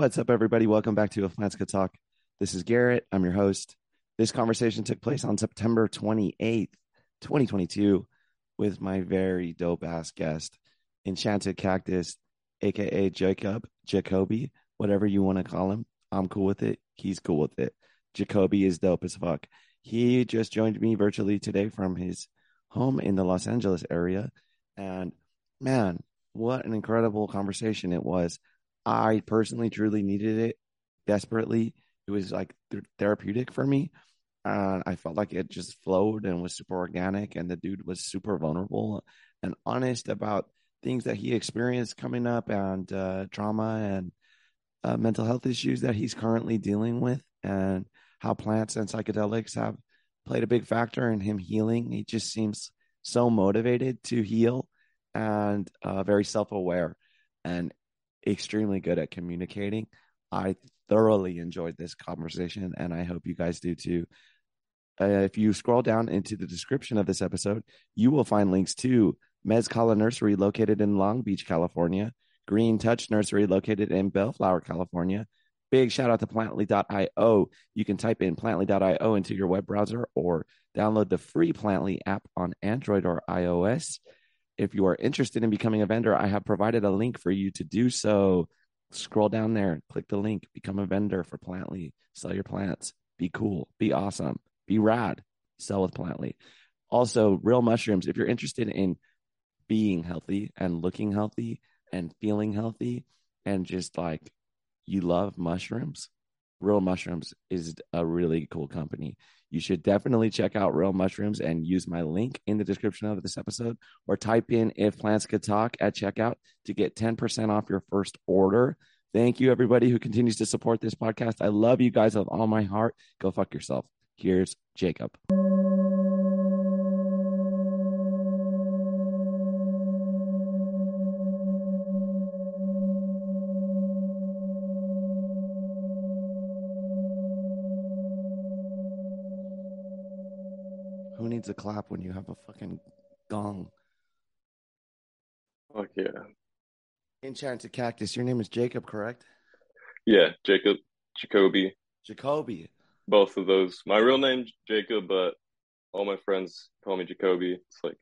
What's up, everybody? Welcome back to A Flatska Talk. This is Garrett. I'm your host. This conversation took place on September 28th, 2022 with my very dope-ass guest, Enchanted Cactus, aka Jacoby, whatever you want to call him. I'm cool with it. He's cool with it. Jacoby is dope as fuck. He just joined me virtually today from his home in the Los Angeles area. And man, what an incredible conversation it was. I personally truly needed it desperately. It was like therapeutic for me. I felt like it just flowed and was super organic. And the dude was super vulnerable and honest about things that he experienced coming up and trauma and mental health issues that he's currently dealing with, and how plants and psychedelics have played a big factor in him healing. He just seems so motivated to heal and very self-aware and extremely good at communicating. I thoroughly enjoyed this conversation, and I hope you guys do too. If you scroll down into the description of this episode, you will find links to Mezcala Nursery located in Long Beach, California, Green Touch Nursery located in Bellflower, California. Big shout out to Plantly.io. You can type in Plantly.io into your web browser or download the free Plantly app on Android or iOS. If you are interested in becoming a vendor, I have provided a link for you to do so. Scroll down there, click the link, become a vendor for Plantly. Sell your plants. Be cool. Be awesome. Be rad. Sell with Plantly. Also, Real Mushrooms. If you're interested in being healthy and looking healthy and feeling healthy and just like you love mushrooms, Real Mushrooms is a really cool company. You should definitely check out Real Mushrooms and use my link in the description of this episode, or type in If Plants Could Talk at checkout to get 10% off your first order. Thank you, everybody who continues to support this podcast. I love you guys with all my heart. Go fuck yourself. Here's Jacob. To clap when you have a fucking gong. Fuck yeah. Enchanted Cactus, your name is Jacob, correct? Yeah, Jacob, Jacoby. Jacoby. Both of those. My real name, Jacob, but all my friends call me Jacoby. It's like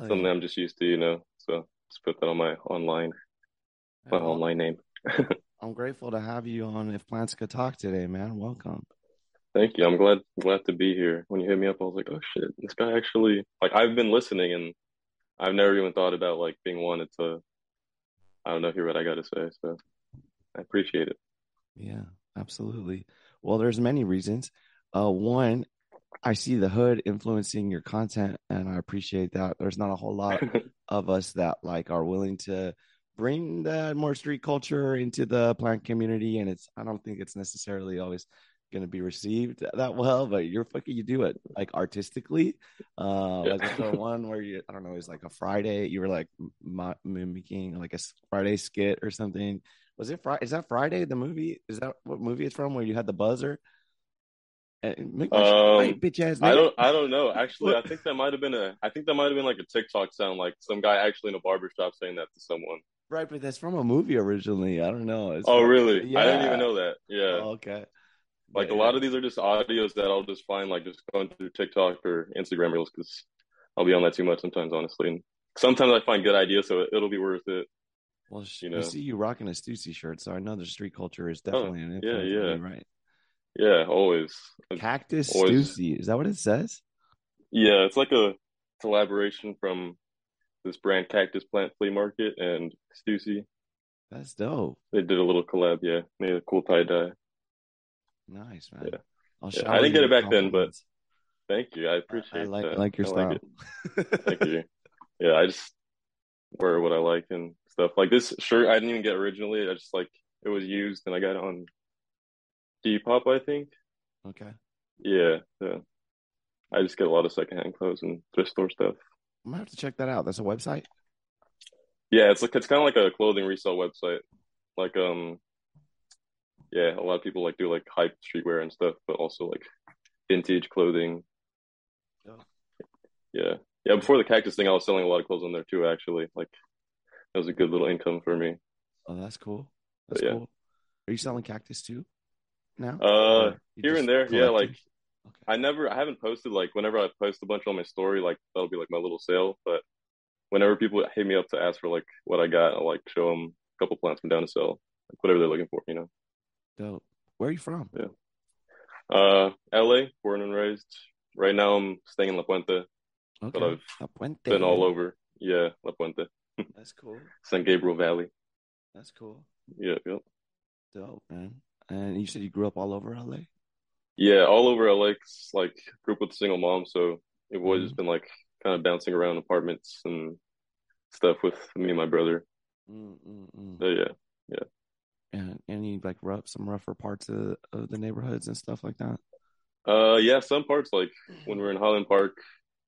something I'm just used to, you know. So just put that on my online, online name. I'm grateful to have you on If Plants Could Talk today, man. Welcome. Thank you. I'm glad to be here. When you hit me up, I was like, oh shit, this guy actually, like, I've been listening and I've never even thought about like being one. It's a, I don't know, hear what I got to say. So I appreciate it. Yeah, absolutely. Well, there's many reasons. One, I see the hood influencing your content and I appreciate that. There's not a whole lot of us that like are willing to bring that more street culture into the plant community. And I don't think it's necessarily always going to be received that well, but you do it like artistically. Like the one where you, I don't know, it's like a Friday, you were like mimicking like a Friday skit or something. Was it Friday? Is that Friday the movie? Is that what movie it's from, where you had the buzzer? I don't know. Actually, I think that might have been like a TikTok sound, like some guy actually in a barbershop saying that to someone. Right, but that's from a movie originally. I don't know. Really? Yeah. I didn't even know that. Yeah. Oh, okay. Like a lot of these are just audios that I'll just find, like just going through TikTok or Instagram reels, because I'll be on that too much sometimes, honestly. And sometimes I find good ideas, so it'll be worth it. Well, you know, I see you rocking a Stussy shirt, so I know the street culture is definitely an influence. Yeah, yeah, right. Yeah, always. Cactus always. Stussy, is that what it says? Yeah, it's like a collaboration from this brand Cactus Plant Flea Market and Stussy. That's dope. They did a little collab, yeah. Made a cool tie dye. Nice, man. Yeah. I didn't get it back then, but thank you. I appreciate it. I like your style. Like thank you. Yeah, I just wear what I like and stuff. Like this shirt I didn't even get originally. I just like it was used and I got it on Depop, I think. Okay. Yeah. So I just get a lot of secondhand clothes and thrift store stuff. I'm gonna have to check that out. That's a website? Yeah, it's kinda like a clothing resale website. Like yeah, a lot of people like do like hype streetwear and stuff, but also like vintage clothing. Oh. Yeah. Yeah. Before the Cactus thing, I was selling a lot of clothes on there too, actually. Like that was a good little income for me. Oh, that's cool. That's cool. Are you selling cactus too now? Here and there, yeah. Like, okay. I haven't posted, like, whenever I post a bunch on my story, like, that'll be like my little sale. But whenever people hit me up to ask for like what I got, I'll like show them a couple plants from down to sell, like, whatever they're looking for, you know. Dope. Where are you from? Yeah. LA, born and raised. Right now I'm staying in La Puente. Okay. But I've been all over. Yeah, La Puente. That's cool. San Gabriel Valley. That's cool. Yeah, yep. Dope, man. And you said you grew up all over LA? Yeah, all over LA. Like, grew up with a single mom, so it was just been like kind of bouncing around apartments and stuff with me and my brother. So yeah. And you like rougher parts of the neighborhoods and stuff like that? Yeah, some parts, like when we were in Holland Park.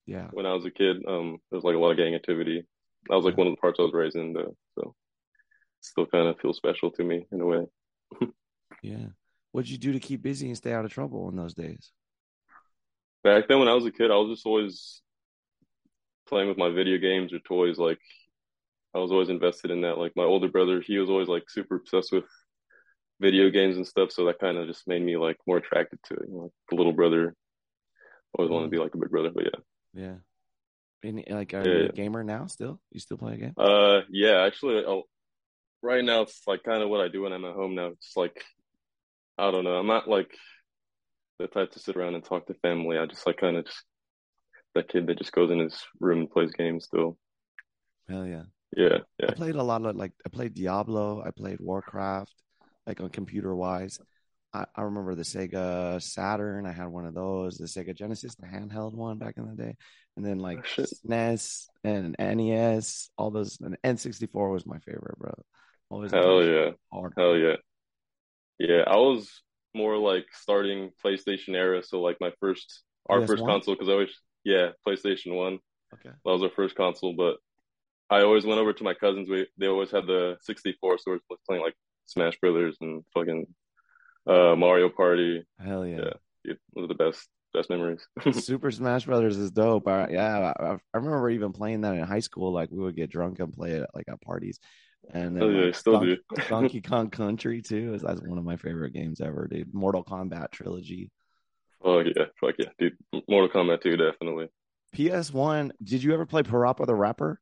Yeah. When I was a kid, there was like a lot of gang activity. That was like one of the parts I was raised in, though. So still kind of feels special to me in a way. Yeah. What'd you do to keep busy and stay out of trouble in those days? Back then when I was a kid, I was just always playing with my video games or toys. Like, I was always invested in that. Like, my older brother, he was always like super obsessed with video games and stuff. So that kind of just made me like more attracted to it. You know, like the little brother, always wanted to be like a big brother, but yeah. Yeah. And like, are you a gamer now still? You still play a game? Yeah, actually, right now it's like kind of what I do when I'm at home now. It's like, I don't know. I'm not like the type to sit around and talk to family. I just like kind of just that kid that just goes in his room and plays games still. Hell yeah. Yeah. Yeah. I played a lot of like, I played Diablo. I played Warcraft, like on computer wise. I remember the Sega Saturn. I had one of those. The Sega Genesis, the handheld one back in the day. And then like SNES and NES, all those. And N64 was my favorite, bro. Always. Hell yeah. Hard. Hell yeah. Yeah, I was more like starting PlayStation era. So like my first, first console, because I always, PlayStation 1. Okay. That was our first console. But I always went over to my cousins. They always had the 64, so we're playing like Smash Brothers and fucking Mario Party. Hell yeah. Yeah, one of the best memories. Super Smash Brothers is dope. I remember even playing that in high school. Like, we would get drunk and play it like at parties. And then Donkey Kong Country too is that's one of my favorite games ever, dude. Mortal Kombat trilogy. Oh yeah, fuck yeah, dude. Mortal Kombat 2, definitely. PS1. Did you ever play Parappa the Rapper?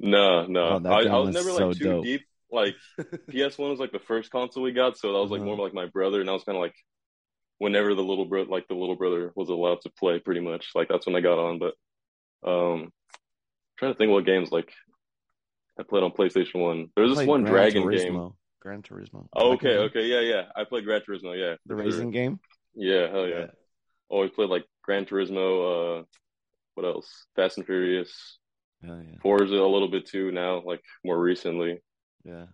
No. Oh, I was never so like too dope. Deep. Like, PS1 was like the first console we got, so that was like more like my brother, and I was kind of like, whenever the little brother was allowed to play, pretty much like that's when I got on. But I'm trying to think what games like I played on PlayStation 1. There's this one Dragon game. Gran Turismo. Oh, okay. Yeah. I played Gran Turismo, yeah. The racing game? Yeah, hell yeah. Always played, like, Gran Turismo. What else? Fast and Furious. Hell yeah. Forza a little bit, too, now, like, more recently. Yeah.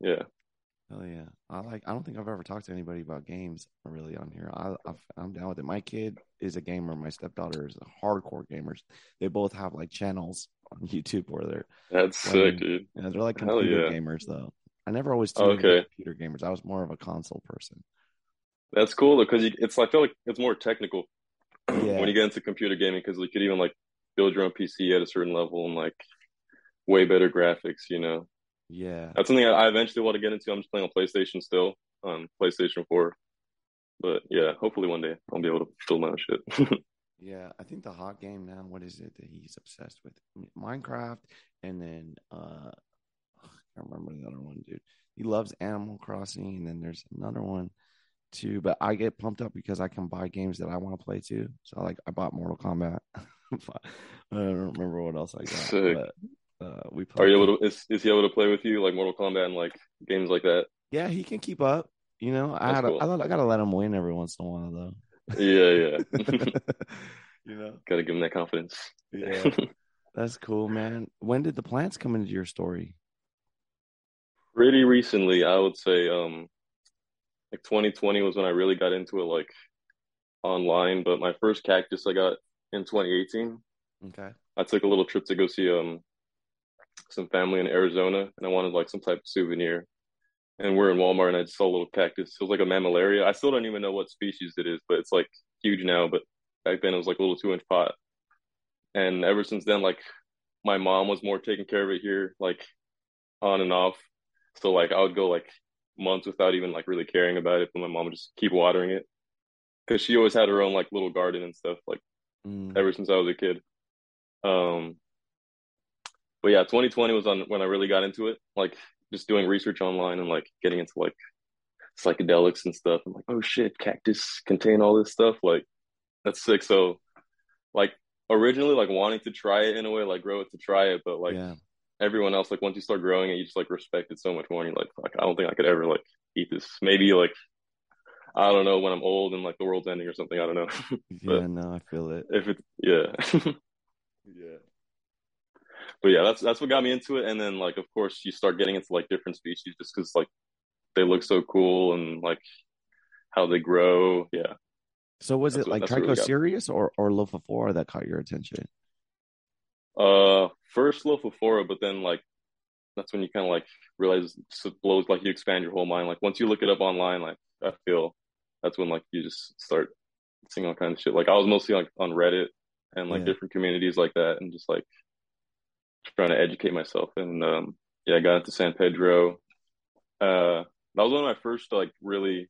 Yeah. Hell yeah. I don't think I've ever talked to anybody about games, really, on here. I'm down with it. My kid is a gamer. My stepdaughter is a hardcore gamer. They both have, like, channels on YouTube where they're sick, dude. Yeah, they're like computer gamers though. I never always tuned into computer gamers. I was more of a console person. That's cool because it's I feel like it's more technical when you get into computer gaming, because you could even like build your own PC at a certain level and like way better graphics, you know. Yeah, that's something I eventually want to get into. I'm just playing on PlayStation still, PlayStation 4, but yeah, hopefully one day I'll be able to build my own shit. Yeah, I think the hot game now, what is it that he's obsessed with? Minecraft, and then I can't remember the other one, dude. He loves Animal Crossing, and then there's another one too. But I get pumped up because I can buy games that I want to play too. So like, I bought Mortal Kombat. I don't remember what else I got. Sick. But we played. Are you able to? Is he able to play with you like Mortal Kombat and like games like that? Yeah, he can keep up. You know, I gotta let him win every once in a while though. Yeah. You know, gotta give him that confidence. Yeah. That's cool, man. When did the plants come into your story? Pretty recently, I would say. Like 2020 was when I really got into it, like online. But my first cactus I got in 2018. Okay. I took a little trip to go see some family in Arizona, and I wanted like some type of souvenir. And we're in Walmart, and I just saw a little cactus. It was like a mammillaria. I still don't even know what species it is, but it's like huge now. But back then, it was like a little 2-inch pot. And ever since then, like my mom was more taking care of it here, like on and off. So like I would go like months without even like really caring about it, but my mom would just keep watering it because she always had her own like little garden and stuff, like ever since I was a kid. But yeah, 2020 was when I really got into it, like just doing research online and like getting into like psychedelics and stuff. I'm like, oh shit, cactus contain all this stuff, like that's sick. So like originally like wanting to try it in a way, like grow it to try it, but like everyone else, like once you start growing it, you just like respect it so much more, and you're like, I don't think I could ever like eat this. Maybe like I don't know, when I'm old and like the world's ending or something, I don't know. Yeah, no, I feel it. If it, yeah. Yeah. But yeah, that's what got me into it. And then like, of course, you start getting into like different species just because like they look so cool and like how they grow. Yeah. So was it like trichocereus or Lophophora that caught your attention? First Lophophora, but then like that's when you kind of like realize it blows, like you expand your whole mind. Like once you look it up online, like I feel that's when like you just start seeing all kinds of shit. Like I was mostly like on Reddit and like different communities like that, and just like trying to educate myself. And yeah, I got into San Pedro. That was one of my first like really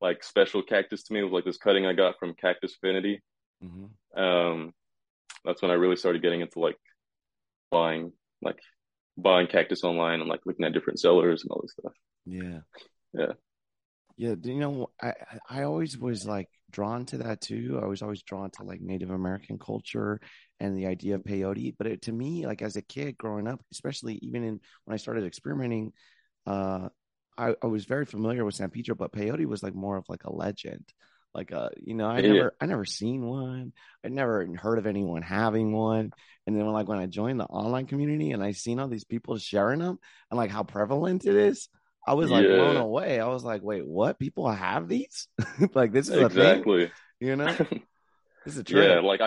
like special cactus to me, was like this cutting I got from Cactusfinity. That's when I really started getting into like buying cactus online and like looking at different sellers and all this stuff. Yeah. You know, I always was like drawn to that too. I was always drawn to like Native American culture and the idea of peyote. But to me, like as a kid growing up, especially even when I started experimenting, I was very familiar with San Pedro, but peyote was like more of like a legend. Like, you know, I never seen one. I never heard of anyone having one. And then when I joined the online community and I seen all these people sharing them and like how prevalent it is, I was like blown away. I was like, wait, what? People have these? Like this is exactly a thing, you know? This is a trick. Yeah, like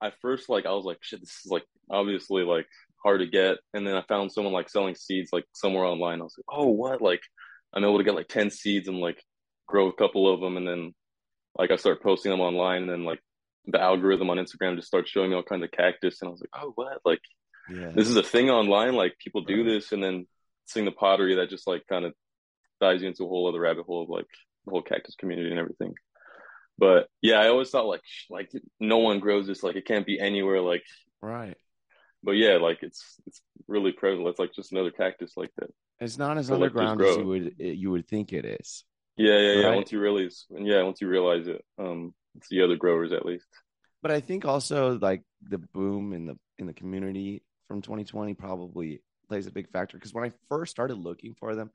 I first like I was like, shit, this is like obviously like hard to get. And then I found someone like selling seeds like somewhere online. I was like, oh what? Like I'm able to get like 10 seeds and like grow a couple of them, and then like I started posting them online, and then like the algorithm on Instagram just starts showing me all kinds of cactus, and I was like, oh what? Like this is a thing online, like people do this. And then seeing the pottery, that just like kind of dives you into a whole other rabbit hole of like the whole cactus community and everything. But yeah, I always thought like no one grows this, like it can't be anywhere, like right. But yeah, like it's really prevalent. It's like just another cactus like that. It's not as underground as you would think it is. Yeah. Right? Once you realize it, it's the other growers at least. But I think also like the boom in the community from 2020 probably plays a big factor, because when I first started looking for them,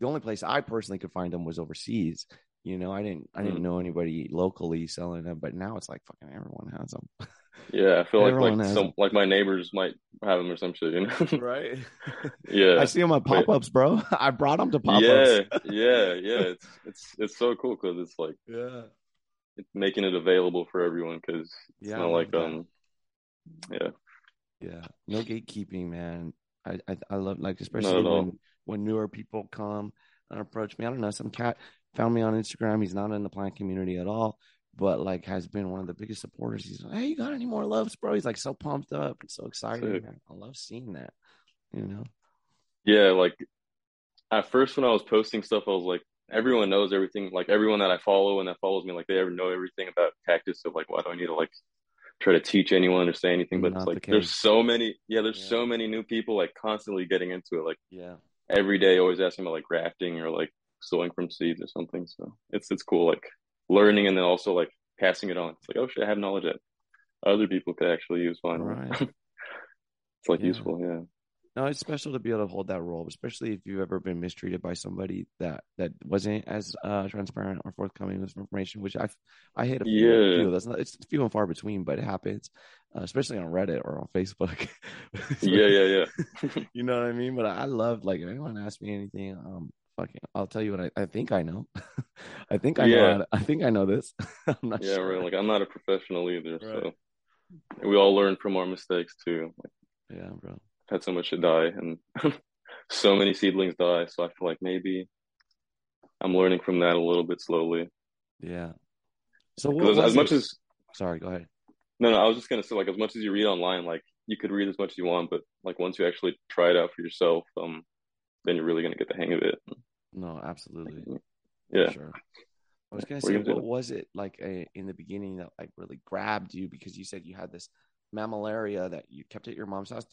the only place I personally could find them was overseas. You know, I didn't know anybody locally selling them, but now it's like fucking everyone has them. Yeah, I feel like some, like my neighbors might have them or some shit, you know? Right. Yeah, I see them at pop-ups, bro. I brought them to pop-ups. Yeah. It's so cool because it's like it's making it available for everyone, because it's not like no gatekeeping, man. I love, like, especially when newer people come and approach me. I don't know, some cat found me on Instagram. He's not in the plant community at all, but like has been one of the biggest supporters. He's like, hey, you got any more loves, bro? He's like so pumped up and so excited, man. I love seeing that, you know? Yeah, like at first when I was posting stuff, I was like, everyone knows everything. Like everyone that I follow and that follows me, like they ever know everything about cactus. So like, why do I need to like try to teach anyone or say anything? But it's like there's so many new people like constantly getting into it. Like every day, always asking about like grafting or like sowing from seeds or something. So it's cool, like learning and then also like passing it on. It's like, oh shit, I have knowledge that other people could actually use mine. Right. It's like useful. Yeah. No, it's special to be able to hold that role, especially if you've ever been mistreated by somebody that wasn't as transparent or forthcoming with information, which I hate a few. That's not, it's few and far between, but it happens, especially on Reddit or on Facebook. So, yeah. You know what I mean? But I love, like, if anyone asks me anything, I'll tell you what I think I know. I think I know this. I'm not sure. Right. Like I'm not a professional either, right. So we all learn from our mistakes too. Like, yeah, bro. I've had so much to die, and so many seedlings die. So I feel like maybe I'm learning from that a little bit slowly. Yeah. So sorry, go ahead. No, I was just gonna say, like, as much as you read online, like you could read as much as you want, but like once you actually try it out for yourself, then you're really gonna get the hang of it. No, absolutely. Yeah. For sure. I was gonna say, what was it like in the beginning that like really grabbed you? Because you said you had this mammillaria that you kept at your mom's house.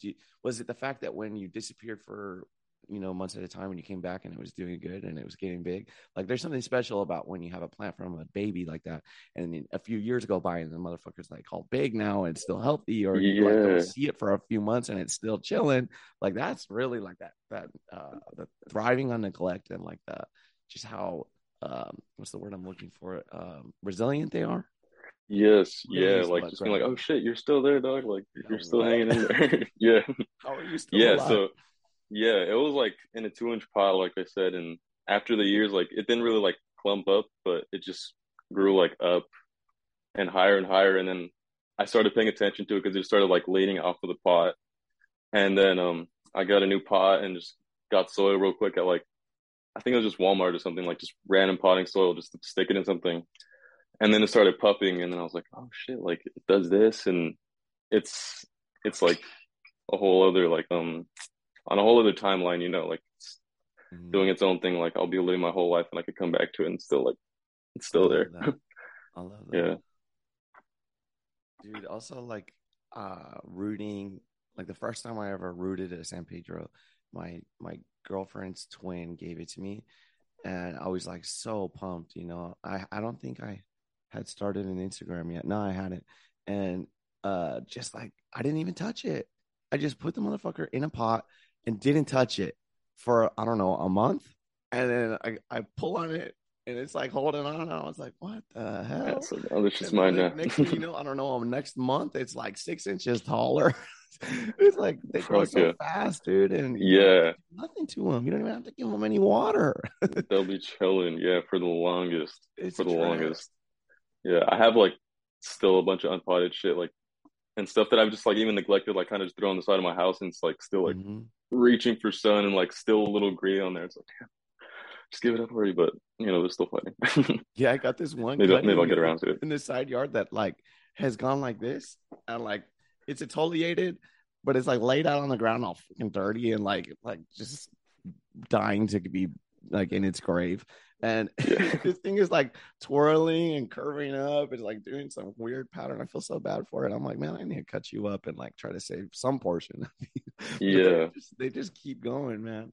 Was it the fact that when you disappeared for, you know, months at a time, when you came back and it was doing good and it was getting big? Like, there's something special about when you have a plant from a baby like that, and a few years go by and the motherfucker's like all big now and still healthy, or you like don't see it for a few months and it's still chilling. Like, that's really like that the thriving on neglect, and like the just how what's the word I'm looking for, resilient they are. Yes, yeah, like just being like, oh shit, you're still there, dog. Like, you're still hanging in there. Yeah. How are you still alive? So yeah, it was like in a 2-inch pot, like I said, and after the years, like it didn't really like clump up, but it just grew like up and higher, and then I started paying attention to it because it started like leaning off of the pot, and then I got a new pot and just got soil real quick at like, I think it was just Walmart or something, like just random potting soil, just to stick it in something, and then it started puffing, and then I was like, oh shit, like it does this, and it's like a whole other like on a whole other timeline, you know, like it's doing its own thing. Like I'll be living my whole life and I could come back to it and still like, it's still there. I love that. Yeah. Dude, also like rooting, like the first time I ever rooted at San Pedro, my girlfriend's twin gave it to me and I was like so pumped, you know. I don't think I had started an Instagram yet. No, I hadn't. And just like, I didn't even touch it. I just put the motherfucker in a pot and didn't touch it for, I don't know, a month. And then I pull on it and it's like holding on. And I was like, what the hell? Oh, this is mine now. Next thing you know, I don't know, next month, it's like 6 inches taller. It's like, they grow so fast, dude. And yeah, nothing to them. You don't even have to give them any water. They'll be chilling. Yeah. For the longest. Yeah. I have like still a bunch of unpotted shit. Like, and stuff that I've just like even neglected, like kind of just throw on the side of my house, and it's like still like reaching for sun and like still a little green on there. It's like, damn, just give it up already. But you know, they're still fighting. Yeah, I got this one. Maybe I'll get around to it in the side yard that like has gone like this, and like it's exfoliated, but it's like laid out on the ground, all fucking dirty and like just dying to be like in its grave. And this thing is like twirling and curving up. It's like doing some weird pattern. I feel so bad for it. I'm like, man, I need to cut you up and like try to save some portion. Yeah. They just keep going, man.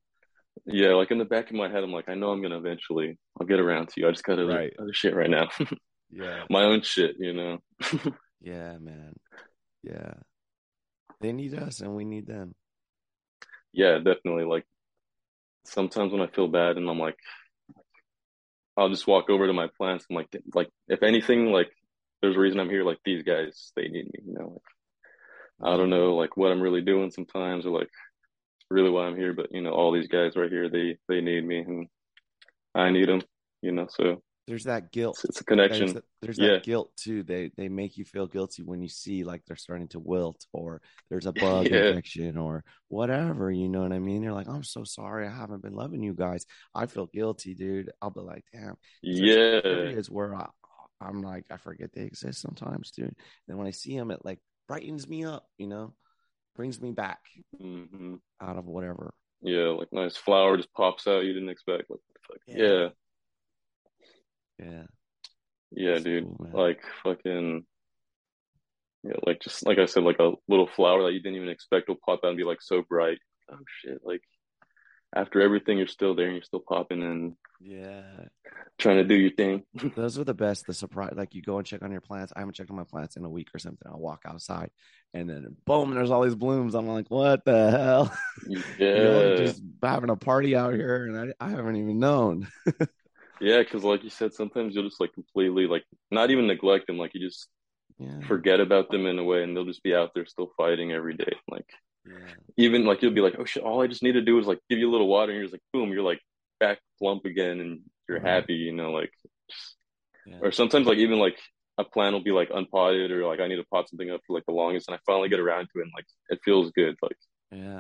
Yeah. Like in the back of my head, I'm like, I know I'm going to eventually, I'll get around to you. I just got to other shit right now. Yeah. My own shit, you know? Yeah, man. Yeah. They need us and we need them. Yeah, definitely. Like sometimes when I feel bad and I'm like, I'll just walk over to my plants. I'm like if anything, like there's a reason I'm here. Like these guys, they need me. You know, like, I don't know, like what I'm really doing sometimes, or like really why I'm here. But you know, all these guys right here, they need me, and I need them. You know, so there's that guilt. It's a connection. There's that guilt too. They make you feel guilty when you see like they're starting to wilt, or there's a bug infection, or whatever. You know what I mean? You're like, I'm so sorry, I haven't been loving you guys. I feel guilty, dude. I'll be like, damn. Yeah, it's where I'm like, I forget they exist sometimes, dude. And then when I see them, it like brightens me up. You know, brings me back out of whatever. Yeah, like nice flower just pops out you didn't expect. Like, yeah. Yeah, that's dude. Cool, like fucking, yeah. Like just like I said, like a little flower that you didn't even expect will pop out and be like so bright. Oh shit! Like after everything, you're still there and you're still popping and trying to do your thing. Those are the best. The surprise, like you go and check on your plants. I haven't checked on my plants in a week or something. I'll walk outside and then boom, there's all these blooms. I'm like, what the hell? Yeah, you know, like just having a party out here, and I haven't even known. Yeah, because like you said, sometimes you'll just like completely like not even neglect them, like you just forget about them in a way, and they'll just be out there still fighting every day. Like even like you'll be like, oh shit, all I just need to do is like give you a little water, and you're just like boom, you're like back plump again, and you're happy, you know, like just... Or sometimes like even like a plant will be like unpotted, or like I need to pot something up for like the longest, and I finally get around to it, and like it feels good, like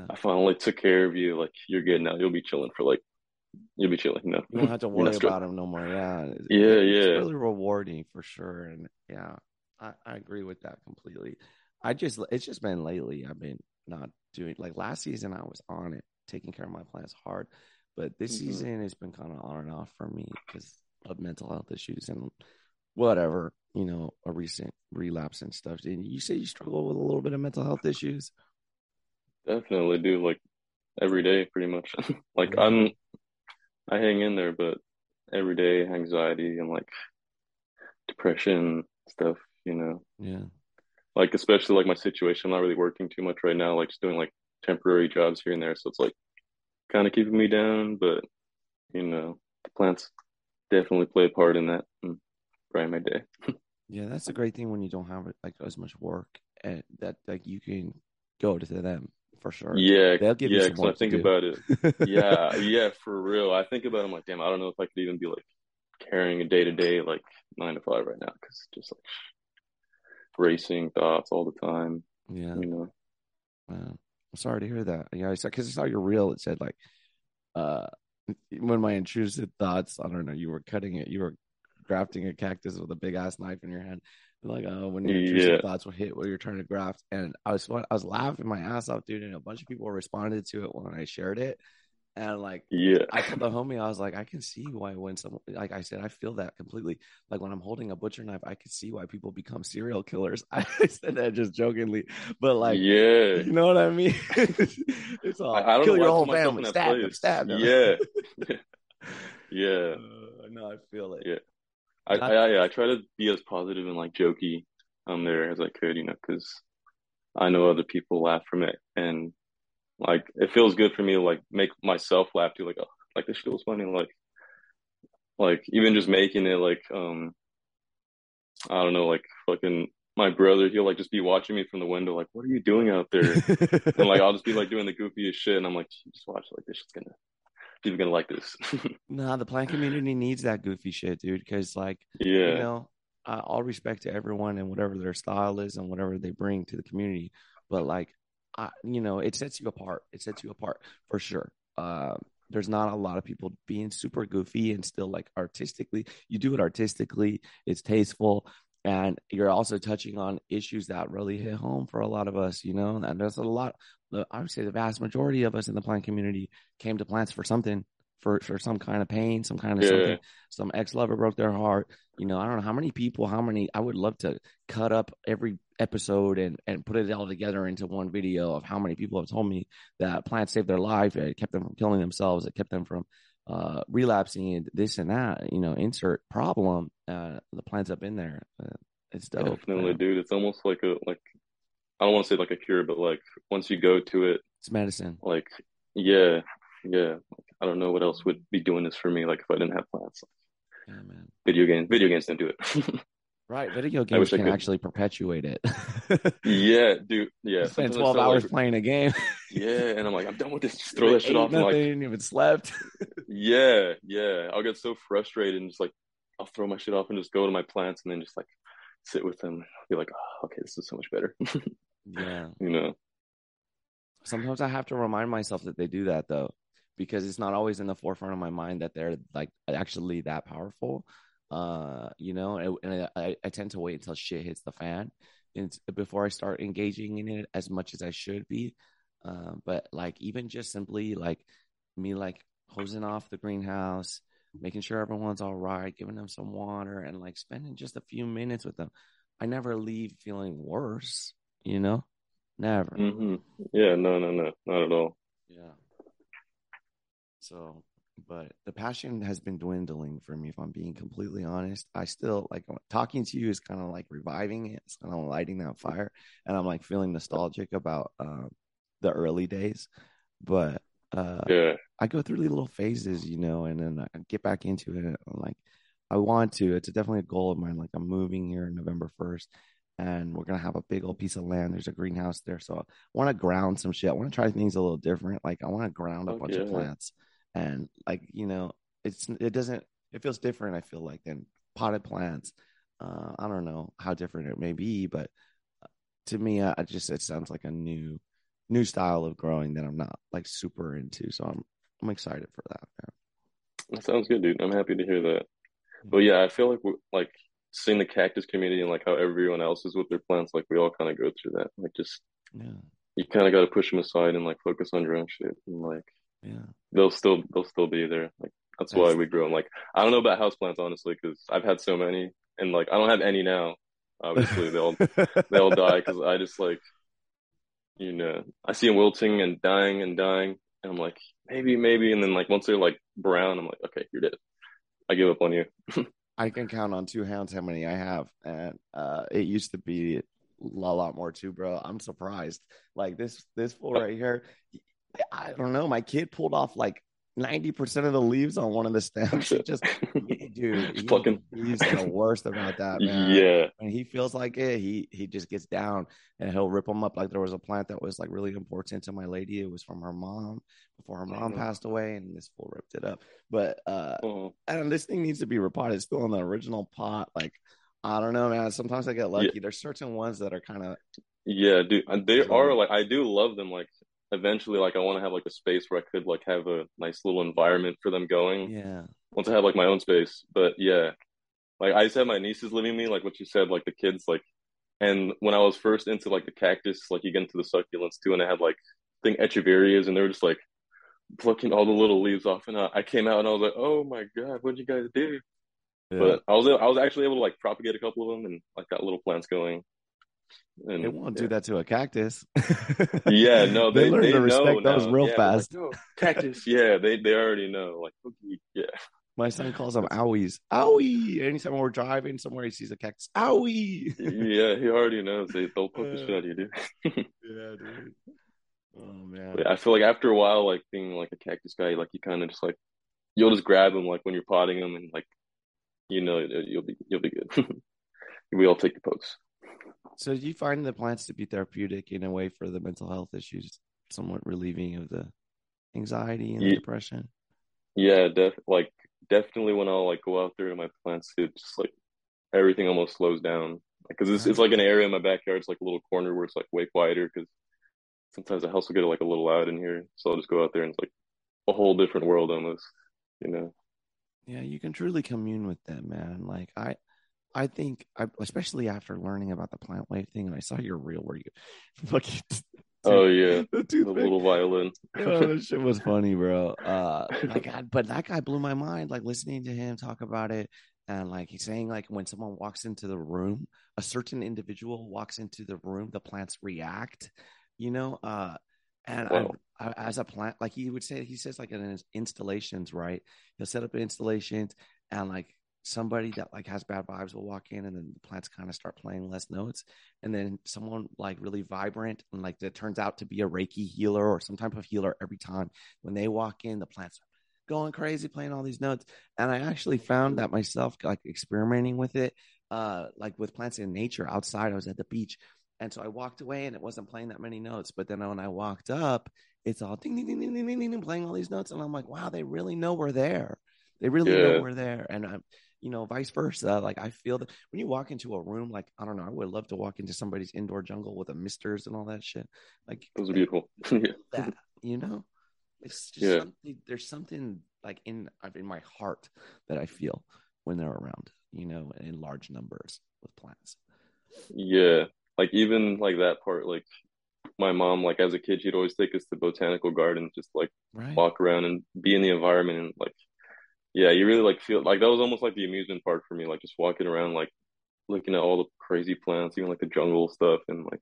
I finally took care of you, like you're good now, you'll be chilling for like. You'll be chilling. No, you don't have to worry about him no more. It's really rewarding for sure. And yeah, I agree with that completely. It's just been lately I've been not doing, like last season I was on it, taking care of my plants hard, But this season it's been kind of on and off for me because of mental health issues and whatever, you know, a recent relapse and stuff. And you say you struggle with a little bit of mental health issues? Definitely do, like every day pretty much. Like I hang in there, but everyday anxiety and like depression stuff, you know. Yeah. Like especially like my situation, I'm not really working too much right now, like just doing like temporary jobs here and there, so it's like kind of keeping me down, but you know, the plants definitely play a part in that and brighten my day. Yeah, that's the great thing when you don't have like as much work, and that like you can go to them for sure. Yeah, they'll give you some work. I think about it. Yeah, for real. I think about it, I'm like, damn, I don't know if I could even be like carrying a day to day like 9 to 5 right now, because just like racing thoughts all the time. Yeah, you know. Wow. I'm sorry to hear that. Yeah, because I saw your reel. It said like, when my intrusive thoughts, I don't know, you were cutting it. You were grafting a cactus with a big ass knife in your hand. Like, when your intrusive thoughts will hit what you're trying to graft. And I was laughing my ass off, dude. And a bunch of people responded to it when I shared it. And like, I told the homie, I was like, I can see why when someone, like I said, I feel that completely. Like when I'm holding a butcher knife, I can see why people become serial killers. I said that just jokingly, but like, you know what I mean? It's all I don't kill your whole family, stab them. Yeah. No, I feel it. Yeah, I try to be as positive and like jokey there as I could, you know, because I know other people laugh from it, and like it feels good for me to like make myself laugh too, like, oh, like this feels funny, like even just making it like I don't know, like fucking my brother, he'll like just be watching me from the window like, what are you doing out there? And like I'll just be like doing the goofiest shit, and I'm like, just watch, like this shit's gonna, people gonna like this. Nah, the plant community needs that goofy shit, dude, because like you know, all respect to everyone and whatever their style is and whatever they bring to the community, but like you know, it sets you apart. It sets you apart for sure. There's not a lot of people being super goofy and still like artistically. You do it artistically. It's tasteful. And you're also touching on issues that really hit home for a lot of us, you know, and there's a lot. I would say the vast majority of us in the plant community came to plants for something, for some kind of pain, some kind of something. Some ex-lover broke their heart. You know, I don't know how many, I would love to cut up every episode and put it all together into one video of how many people have told me that plants saved their life, it kept them from killing themselves, it kept them from relapsing and this and that, you know, insert problem. The plants up in there, it's dope. Definitely, dude. It's almost like I don't want to say like a cure, but like once you go to it, it's medicine. Like I don't know what else would be doing this for me, like if I didn't have plants. Yeah, man. Video games don't do it. Right, video games can actually perpetuate it. Yeah, dude. Yeah, you spend 12 hours like playing a game. Yeah, and I'm like, I'm done with this. Just throw that shit off. Nothing, and like, even slept. Yeah. I'll get so frustrated and just like, I'll throw my shit off and just go to my plants and then just like sit with them. I'll be like, oh, okay, this is so much better. Yeah, you know. Sometimes I have to remind myself that they do that though, because it's not always in the forefront of my mind that they're like actually that powerful. You know, and I tend to wait until shit hits the fan and before I start engaging in it as much as I should be. But like even just simply like me like hosing off the greenhouse, making sure everyone's all right, giving them some water, and like spending just a few minutes with them, I never leave feeling worse, you know, never. Mm-hmm. Yeah, no, not at all. Yeah. So. But the passion has been dwindling for me, if I'm being completely honest. I still, like, talking to you is kind of like reviving it. It's kind of lighting that fire. And I'm like feeling nostalgic about the early days. But I go through these little phases, you know, and then I get back into it. And I'm like, I want to. It's definitely a goal of mine. Like, I'm moving here on November 1st. And we're going to have a big old piece of land. There's a greenhouse there. So I want to ground some shit. I want to try things a little different. Like, I want to ground a bunch of plants. And like, you know, it feels different, I feel like, than potted plants. I don't know how different it may be, but to me, it sounds like a new style of growing that I'm not like super into. So I'm excited for that, man. That sounds good, dude. I'm happy to hear that. But yeah, I feel like we're, like seeing the cactus community and like how everyone else is with their plants, like we all kind of go through that. Like just you kind of got to push them aside and like focus on your own shit and like. Yeah, they'll still be there. Like that's why we grew them. Like I don't know about houseplants honestly, because I've had so many, and like I don't have any now. Obviously, they'll die because I just like, you know, I see them wilting and dying, and I'm like maybe, and then like once they're like brown, I'm like okay, you're dead. I give up on you. I can count on two hands how many I have, and it used to be a lot more too, bro. I'm surprised. Like this fool right here, I don't know. My kid pulled off like 90% of the leaves on one of the stems. He just, dude, he fucking leaves the worst about that, man. Yeah, and he feels like it. He just gets down and he'll rip them up. Like there was a plant that was like really important to my lady. It was from her mom before her mom passed away, and this fool ripped it up. But I don't know, this thing needs to be repotted. It's still in the original pot. Like I don't know, man. Sometimes I get lucky. Yeah. There's certain ones that are kind of dude. They are like I do love them. Like eventually, like I want to have like a space where I could like have a nice little environment for them going. Yeah. Once I have like my own space, but yeah, like I just had my nieces living me, like what you said, like the kids, like, and when I was first into like the cactus, like you get into the succulents too, and I had like I think echeverias, and they were just like plucking all the little leaves off, and I came out and I was like, oh my god, what'd you guys do? Yeah. But I was actually able to like propagate a couple of them and like got little plants going. And it won't do that to a cactus. Yeah, no, they learn to respect those real fast. Like, oh, cactus, yeah, they already know. Like, okay, yeah. My son calls them owies. Owie! Anytime we're driving somewhere, he sees a cactus. Owie! Yeah, he already knows. They'll poke the shit out of you, dude. Yeah, dude. Oh man. But I feel like after a while, like being like a cactus guy, like you kind of just like you'll just grab them like when you're potting them, and like you know you'll be good. We all take the pokes. So do you find the plants to be therapeutic in a way for the mental health issues, somewhat relieving of the anxiety and the depression? Yeah, definitely when I'll like go out there to my plants, it's just like everything almost slows down. Because it's like an area in my backyard, it's like a little corner where it's like way quieter, because sometimes the house will get like a little loud in here. So I'll just go out there and it's like a whole different world almost, you know? Yeah, you can truly commune with them, man. Like I think, especially after learning about the plant wave thing, and I saw your reel where you fucking. Oh yeah, the little violin. Oh, that shit was funny, bro. My God, but that guy blew my mind. Like listening to him talk about it, and like he's saying, like when someone walks into the room, a certain individual walks into the room, the plants react. You know, and wow. I, as a plant, like he would say, he says like in his installations, right? He'll set up installations and like. Somebody that like has bad vibes will walk in, and then the plants kind of start playing less notes, and then someone like really vibrant and like that turns out to be a Reiki healer or some type of healer, every time when they walk in the plants are going crazy playing all these notes. And I actually found that myself, like experimenting with it, like with plants in nature outside. I was at the beach, and so I walked away and it wasn't playing that many notes, but then when I walked up, it's all ding ding ding ding ding ding, ding playing all these notes, and I'm like, wow, they really know we're there. They really know we're there. And I'm, you know, vice versa. Like I feel that when you walk into a room, like I don't know, I would love to walk into somebody's indoor jungle with the misters and all that shit. Like those are beautiful. That, you know, it's just something, there's something like in my heart that I feel when they're around, you know, in large numbers with plants. Yeah, like even like that part, like my mom, like as a kid, she'd always take us to botanical gardens, just like walk around and be in the environment, and like. Yeah, you really like feel like that was almost like the amusement part for me, like just walking around, like looking at all the crazy plants, even like the jungle stuff, and like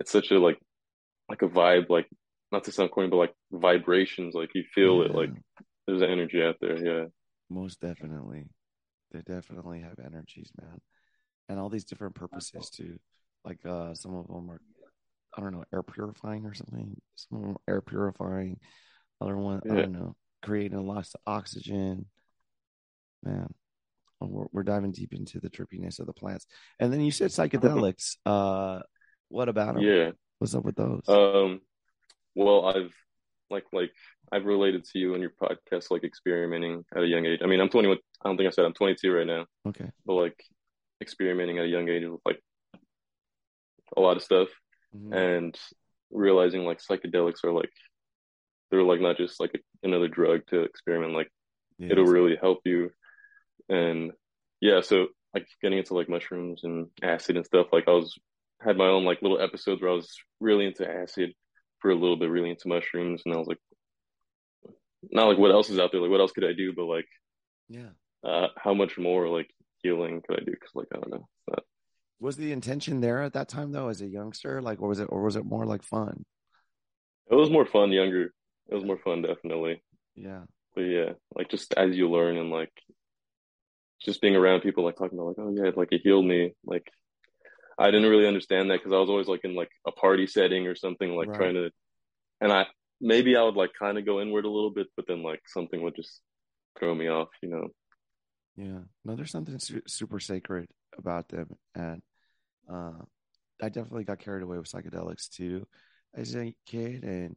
it's such a like a vibe, like not to sound corny, but like vibrations, like you feel it, like there's an energy out there. Yeah, most definitely, they definitely have energies, man, and all these different purposes too. Like some of them are, I don't know, air purifying or something. Some of them are air purifying. Other one, I don't know. Creating lots of oxygen, man. We're diving deep into the trippiness of the plants. And then you said psychedelics. What about them? Yeah, what's up with those? Well, I've I've related to you in your podcast, like experimenting at a young age. I mean, I'm 21. I don't think I said I'm 22 right now. Okay, but like experimenting at a young age with like a lot of stuff, and realizing like psychedelics are like. They're like not just like another drug to experiment, like it'll really help you. And yeah, so like getting into like mushrooms and acid and stuff, like I had my own like little episodes where I was really into acid for a little bit, really into mushrooms, and I was like not like what else is out there, like what else could I do, but like, yeah, how much more like healing could I do? Because like, I don't know. But... was the intention there at that time though, as a youngster, like, or was it more like fun? It was more fun, younger. It was more fun, definitely. Yeah. But yeah, like just as you learn and like just being around people, like talking about like, oh yeah, like it healed me. Like I didn't really understand that because I was always like in like a party setting or something, like right. trying to, and maybe I would like kind of go inward a little bit, but then like something would just throw me off, you know? Yeah. No, there's something super sacred about them. And I definitely got carried away with psychedelics too as a kid, and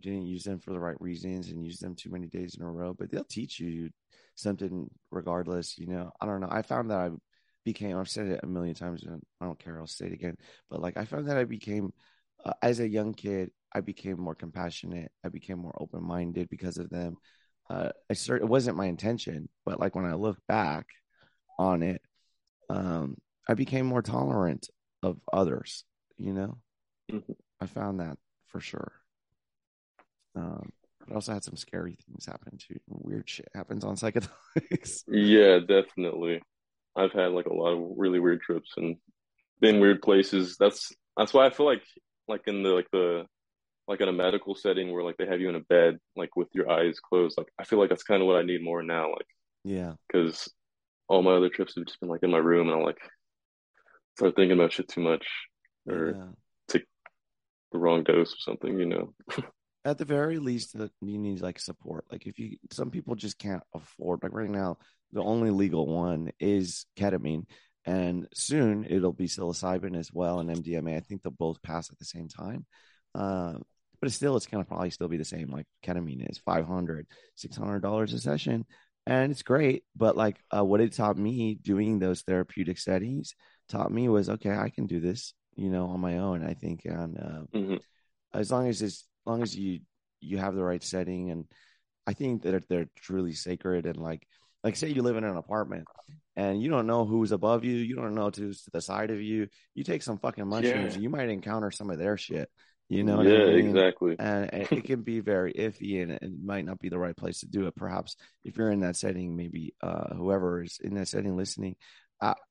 didn't use them for the right reasons and use them too many days in a row, but they'll teach you something regardless, you know. I don't know, I found that I've said it a million times and I don't care, I'll say it again, but like I found that I became as a young kid, I became more compassionate, I became more open-minded because of them. It wasn't my intention, but like when I look back on it, I became more tolerant of others, you know. Mm-hmm. I found that for sure. But I also had some scary things happen too. Weird shit happens on psychedelics. Yeah, definitely. I've had like a lot of really weird trips and been weird places. That's why I feel like in in a medical setting where like they have you in a bed, like with your eyes closed, like I feel like that's kind of what I need more now. Like, yeah, because all my other trips have just been like in my room and I'll like start thinking about shit too much or take the wrong dose or something, you know. At the very least, you need like support. Like some people just can't afford, like right now, the only legal one is ketamine, and soon it'll be psilocybin as well. And MDMA, I think they'll both pass at the same time. But it's going to probably still be the same. Like ketamine is $500, $600 a session. And it's great. But like what it taught me doing those therapeutic studies taught me was, okay, I can do this, you know, on my own, I think. And as long as you have the right setting. And I think that they're truly sacred. And like say you live in an apartment and you don't know who's above you. You don't know who's to the side of you. You take some fucking mushrooms, you might encounter some of their shit, you know? Yeah, what I mean? Exactly. And it can be very iffy, and it might not be the right place to do it. Perhaps if you're in that setting, maybe whoever is in that setting listening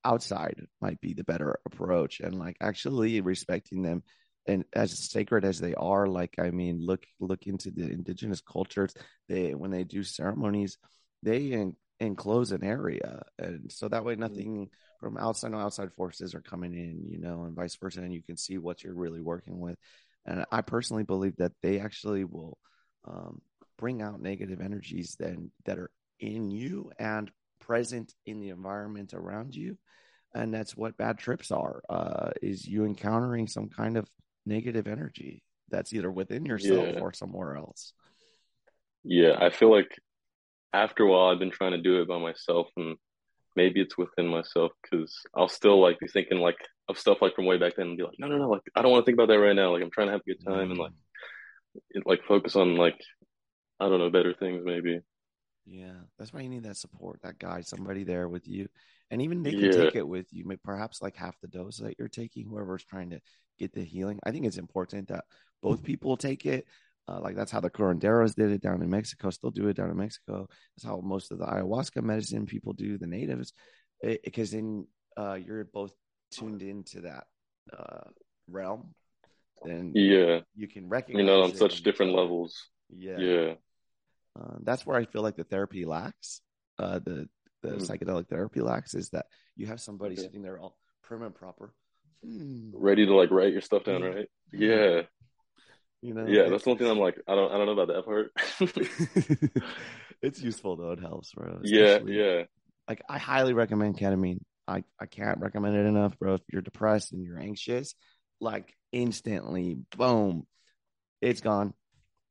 outside might be the better approach. And like actually respecting them, and as sacred as they are, like, I mean, look into the indigenous cultures. When they do ceremonies, they enclose an area. And so that way nothing from outside forces are coming in, you know, and vice versa. And you can see what you're really working with. And I personally believe that they actually will bring out negative energies that are in you and present in the environment around you. And that's what bad trips are, is you encountering some kind of negative energy that's either within yourself or somewhere else. Yeah, I feel like after a while I've been trying to do it by myself, and maybe it's within myself, because I'll still like be thinking like of stuff like from way back then and be like, no, like I don't want to think about that right now. Like I'm trying to have a good time and like focus on like, I don't know, better things maybe. Yeah, that's why you need that support, that guy, somebody there with you. And even they can take it with you, perhaps like half the dose that you're taking, whoever's trying to get the healing. I think it's important that both people take it. Like that's how the curanderos did it down in Mexico, still do it down in Mexico. That's how most of the ayahuasca medicine people do, the natives, because then you're both tuned into that realm. Then you can recognize it. You know, on such different levels. Yeah. That's where I feel like the therapy lacks. The psychedelic therapy lacks is that you have somebody sitting there all prim and proper, ready to like write your stuff down, right? Yeah, you know. Yeah, that's one thing I'm like, I don't know about that part. It's useful though; it helps, bro. Yeah. Like I highly recommend ketamine. I can't recommend it enough, bro. If you're depressed and you're anxious, like instantly, boom, it's gone.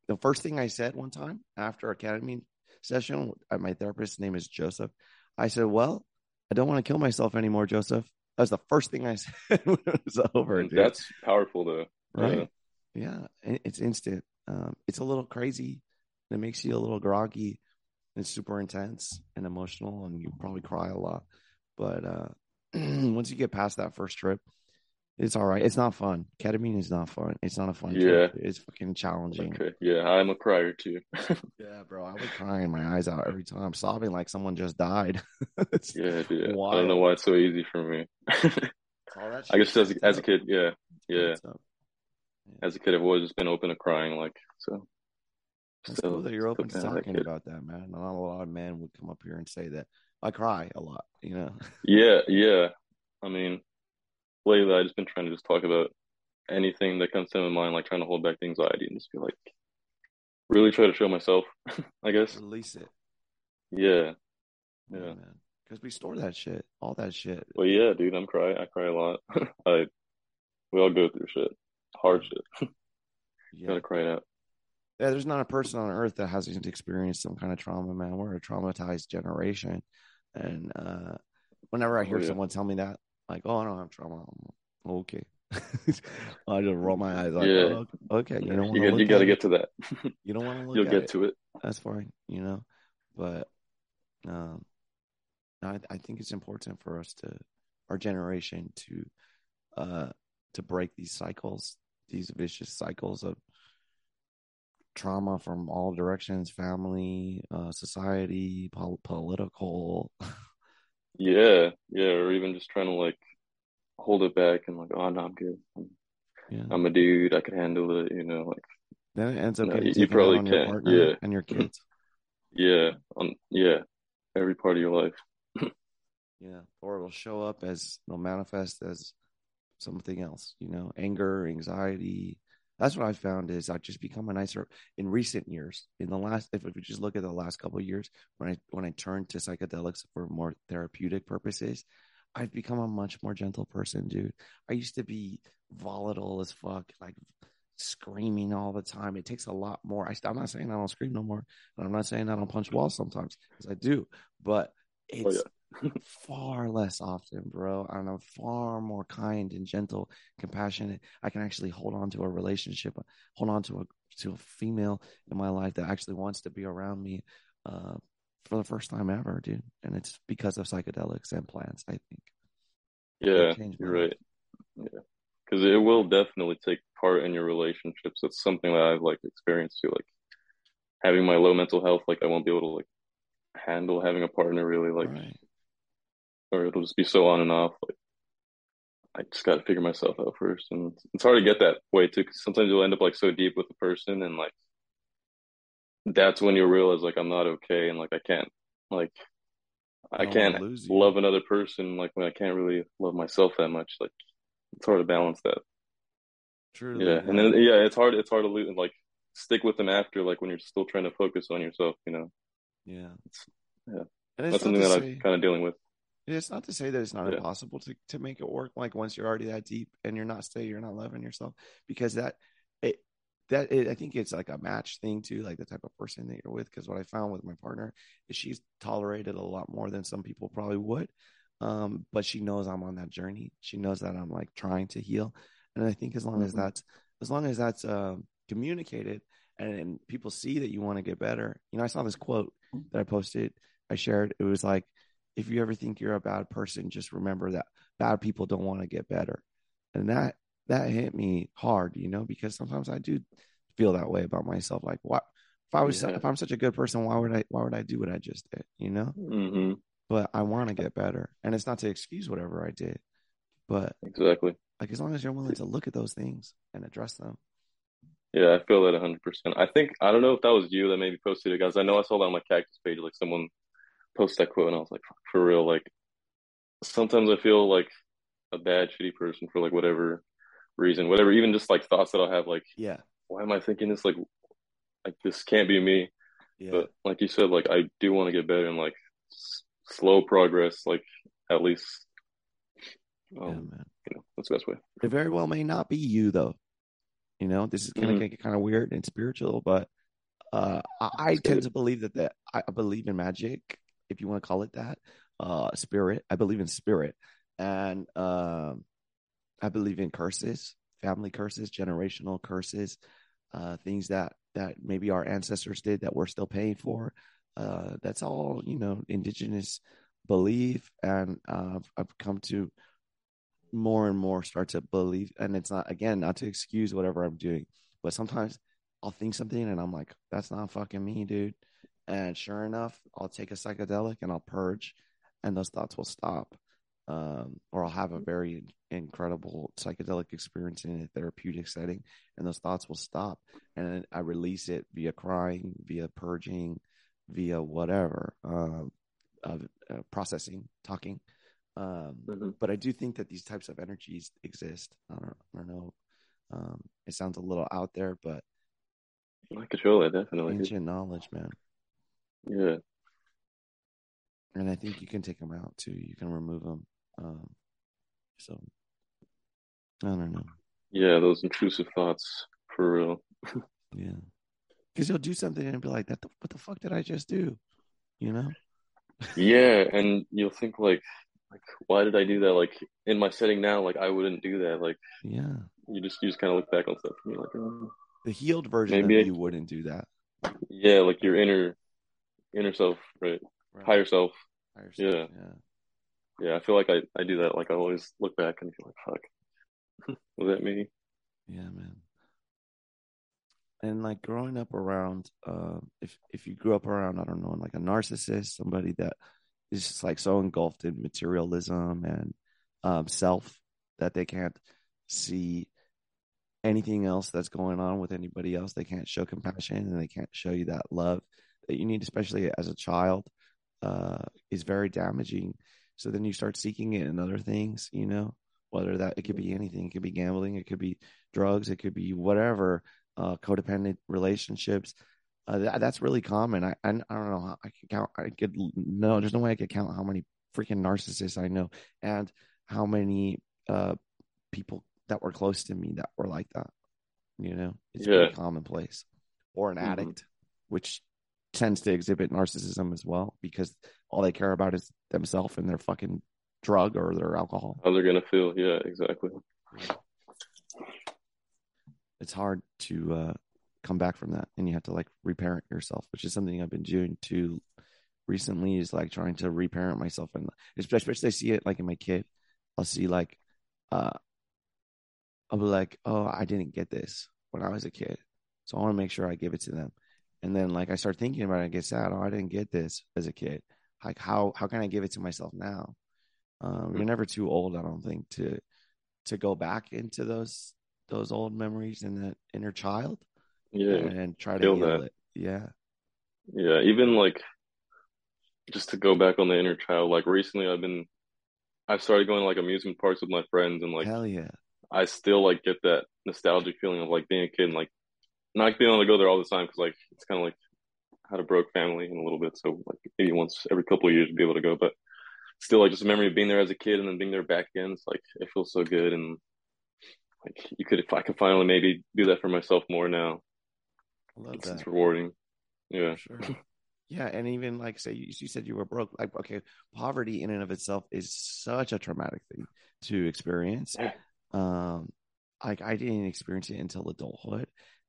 The first thing I said one time after a ketamine session, my therapist's name is Joseph. I said, well, I don't want to kill myself anymore, Joseph. That was the first thing I said when it was over. Dude. That's powerful, though. Right? Yeah. It's instant. It's a little crazy. It makes you a little groggy. It's super intense and emotional, and you probably cry a lot. But once you get past that first trip, It's all right. It's not fun. Ketamine is not fun. It's not a fun trip. It's fucking challenging. Okay. Yeah, I'm a crier too. Yeah, bro. I was crying my eyes out every time, sobbing like someone just died. Yeah, dude. Wild. I don't know why it's so easy for me. All that shit, I guess as a kid, yeah. As a kid, I've always just been open to crying, like, so. It's cool that you're open to talking about that, man. Not a lot of men would come up here and say that. I cry a lot, you know? Yeah. I mean, lately I've just been trying to just talk about anything that comes to my mind, like trying to hold back the anxiety and just be like, really try to show myself, I guess. Release it. Yeah. Man. Because we store that shit, all that shit. Well, yeah, dude, I cry a lot. We all go through shit, hard shit. Yeah. Gotta cry it out. Yeah, there's not a person on earth that hasn't experienced some kind of trauma, man. We're a traumatized generation, and whenever I hear someone tell me that, like, "Oh, I don't have trauma," I'm like, okay. I just roll my eyes. Like, oh, okay, you don't want to. You got to get to that. You don't want to look. You'll get to it. That's fine, you know. But I think it's important for us to, our generation, to break these cycles, these vicious cycles of trauma from all directions, family, society, political. Yeah, or even just trying to like hold it back and like, oh no, I'm good. I'm a dude. I can handle it. You know, like then it ends up you probably on your partner and your kids. Every part of your life. Yeah, or it'll show up as, it'll manifest as something else, you know, anger, anxiety. That's what I found is I've just become a nicer in recent years. In the last, if we just look at the last couple of years, when I turned to psychedelics for more therapeutic purposes, I've become a much more gentle person, dude. I used to be volatile as fuck, like screaming all the time. It takes a lot more. I'm not saying I don't scream no more, and I'm not saying I don't punch walls sometimes, because I do, but it's far less often, bro. And I'm far more kind and gentle, compassionate. I can actually hold on to a relationship, hold on to a female in my life that actually wants to be around me for the first time ever, dude. And it's because of psychedelics and plants, I think. Yeah, you're right. Yeah, because it will definitely take part in your relationships. That's something that I've like experienced too, like having my low mental health, like I won't be able to like handle having a partner really, like or it'll just be so on and off. Like I just got to figure myself out first, and it's hard to get that way too, because sometimes you'll end up like so deep with the person, and like that's when you realize like I'm not okay, and like I can't love another person like when I can't really love myself that much. Like it's hard to balance that. Truly, yeah, and then it's hard to like stick with them after, like when you're still trying to focus on yourself, you know. Yeah, and that's something that I'm kind of dealing with. It's not to say that it's not impossible to make it work. Like once you're already that deep and you're not loving yourself, because I think it's like a match thing too, like the type of person that you're with. Because what I found with my partner is she's tolerated a lot more than some people probably would, but she knows I'm on that journey. She knows that I'm like trying to heal, and I think as long as that's communicated and people see that you want to get better, you know. I saw this quote that I posted, I shared. It was like, if you ever think you're a bad person, just remember that bad people don't want to get better. And that hit me hard, you know, because sometimes I do feel that way about myself. Like, what if if I'm such a good person, why would I do what I just did, you know? Mm-hmm. But I want to get better, and it's not to excuse whatever I did, but exactly, like as long as you're willing to look at those things and address them. Yeah, I feel that 100%. I don't know if that was you that maybe posted it, guys. I know I saw that on my Cactus page. Like someone posted that quote, and I was like, for real. Like sometimes I feel like a bad, shitty person for like whatever reason, whatever. Even just like thoughts that I'll have, like, why am I thinking this? Like this can't be me. Yeah. But like you said, like I do want to get better, and like slow progress. Like at least, man. You know, that's the best way. It very well may not be you though. You know, this is going to get kind of weird and spiritual, but I tend to believe that I believe in magic, if you want to call it that, spirit. I believe in spirit, and I believe in curses, family curses, generational curses, things that maybe our ancestors did that we're still paying for. That's all, you know, indigenous belief, and I've come to more and more start to believe, and it's not, again, not to excuse whatever I'm doing, but sometimes I'll think something and I'm like, that's not fucking me, dude. And sure enough, I'll take a psychedelic and I'll purge, and those thoughts will stop. Or I'll have a very incredible psychedelic experience in a therapeutic setting, and those thoughts will stop. And I release it via crying, via purging, via whatever, processing, talking. But I do think that these types of energies exist. I don't know. It sounds a little out there, but I could feel it, definitely. Ancient knowledge, man. Yeah. And I think you can take them out too. You can remove them. So I don't know. Yeah, those intrusive thoughts, for real. Yeah, because you'll do something and be like, "That, what the fuck did I just do?" You know? Yeah, and you'll think like, why did I do that? Like in my setting now, like I wouldn't do that. Like, yeah, you just kind of look back on stuff and you're like, oh. The healed version maybe of you wouldn't do that. Yeah, like your inner self, right? Right. Higher self. Yeah. I feel like I do that. Like I always look back and feel like, fuck, was that me? Yeah, man. And like growing up around, if you grew up around, I don't know, like a narcissist, somebody that is just like so engulfed in materialism and self that they can't see anything else that's going on with anybody else. They can't show compassion and they can't show you that love that you need, especially as a child. Is very damaging. So then you start seeking it in other things, you know, whether that, it could be anything, it could be gambling, it could be drugs, it could be whatever, codependent relationships. That's really common. I don't know how I can count. There's no way I could count how many freaking narcissists I know and how many people that were close to me that were like that, you know. It's pretty commonplace. Or an addict, which tends to exhibit narcissism as well, because all they care about is themselves and their fucking drug or their alcohol. How they're gonna feel. Yeah, exactly. It's hard to come back from that, and you have to like reparent yourself, which is something I've been doing too recently, is like trying to reparent myself. And especially I see it like in my kid. I'll see like I'll be like, oh, I didn't get this when I was a kid, so I want to make sure I give it to them. And then like I start thinking about it, I get sad. Oh, I didn't get this as a kid. Like how can I give it to myself now? You're never too old, I don't think, to go back into those old memories and that inner child. Yeah. And try to heal it. Yeah. Yeah. Even like just to go back on the inner child, like recently I've started going to like amusement parks with my friends, and like hell yeah. I still like get that nostalgic feeling of like being a kid and like not being able to go there all the time, because like it's kind of like I had a broke family in a little bit, so like maybe once every couple of years to be able to go, but still like just a memory of being there as a kid and then being there back again. It's like it feels so good, and like I could finally maybe do that for myself more now. I love that. It's rewarding. Yeah, sure. Yeah, and even like say you said you were broke. Like okay, poverty in and of itself is such a traumatic thing to experience. Like I didn't experience it until adulthood.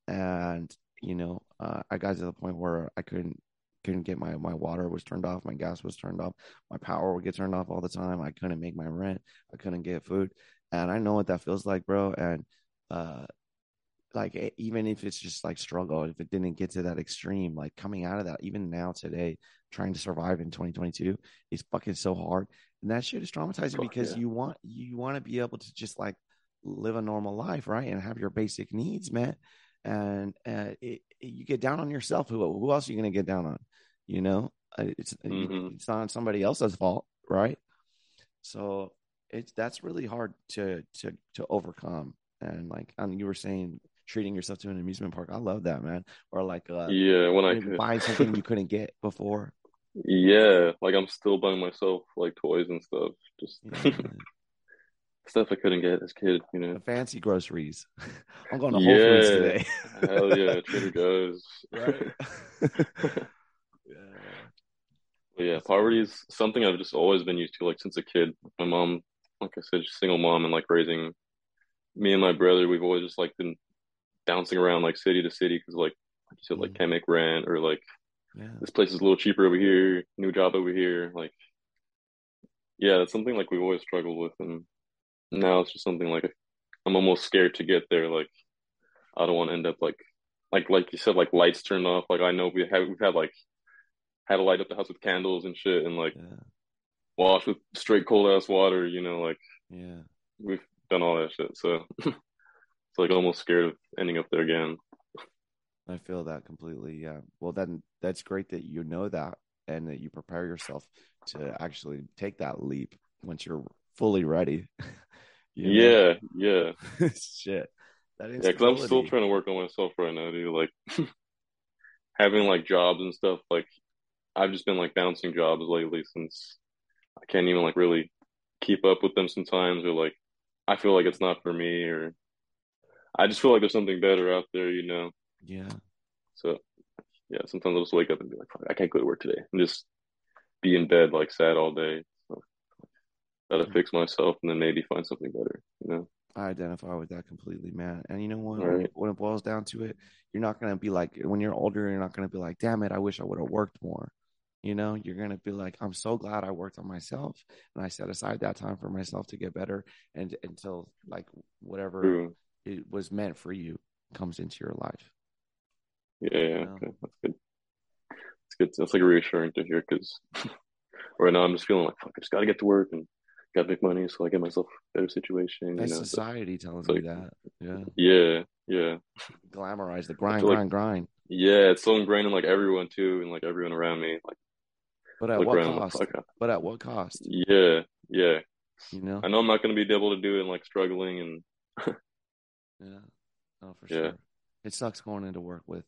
And you know, I got to the point where I couldn't get my water was turned off, my gas was turned off, my power would get turned off all the time. I couldn't make my rent, I couldn't get food, and I know what that feels like, bro. And like even if it's just like struggle, if it didn't get to that extreme, like coming out of that, even now today, trying to survive in 2022 is fucking so hard, and that shit is traumatizing. You want to be able to just like live a normal life, right, and have your basic needs met. And you get down on yourself. Who else are you going to get down on? You know, it's not somebody else's fault, right? So that's really hard to overcome. And like you were saying, treating yourself to an amusement park. I love that, man. Or like when I could buy something you couldn't get before. Yeah, like I'm still buying myself like toys and stuff. Just. Yeah. Stuff I couldn't get as a kid, you know. The fancy groceries. I'm going to Whole Foods today. Hell yeah, Trader Joe's. Right. Yeah, poverty is something I've just always been used to, like since a kid. My mom, like I said, she's a single mom, and like raising me and my brother, we've always just like been bouncing around like city to city, because like you said, like can't make rent, or like this place is a little cheaper over here, new job over here. Like, yeah, that's something like we've always struggled with, and now it's just something like I'm almost scared to get there. Like, I don't want to end up like you said, like lights turned off. Like, I know we've had to light up the house with candles and shit, and wash with straight cold ass water. You know, we've done all that shit. So it's almost scared of ending up there again. I feel that completely. Yeah. Well, then that's great that you know that and that you prepare yourself to actually take that leap once you're fully ready. Yeah. Shit. That is because I'm still trying to work on myself right now, dude. Like having jobs and stuff. Like I've just been bouncing jobs lately since I can't even really keep up with them sometimes, or I feel it's not for me, or I just feel there's something better out there, you know. Yeah. So yeah, sometimes I'll just wake up and be like, I can't go to work today, and just be in bed sad all day. So gotta fix myself and then maybe find something better, you know. I identify with that completely, man. And you know what? Right. When it boils down to it, you're not gonna be when you're older, you're not gonna be damn it, I wish I would have worked more. You know, you're going to be I'm so glad I worked on myself and I set aside that time for myself to get better and until whatever it was meant for you comes into your life. Yeah. Okay. That's good. It's good. That's reassuring to hear, because right now I'm just feeling fuck, I just got to get to work and got to make money so I get myself a better situation. That's society telling me that. Yeah. Yeah. Yeah. Glamorize the grind, grind. Yeah. It's so ingrained in everyone too. And everyone around me, but at what cost? But at what cost? Yeah, yeah. You know, I know I'm not going to be able to do it, struggling and. Yeah, oh for sure. It sucks going into work with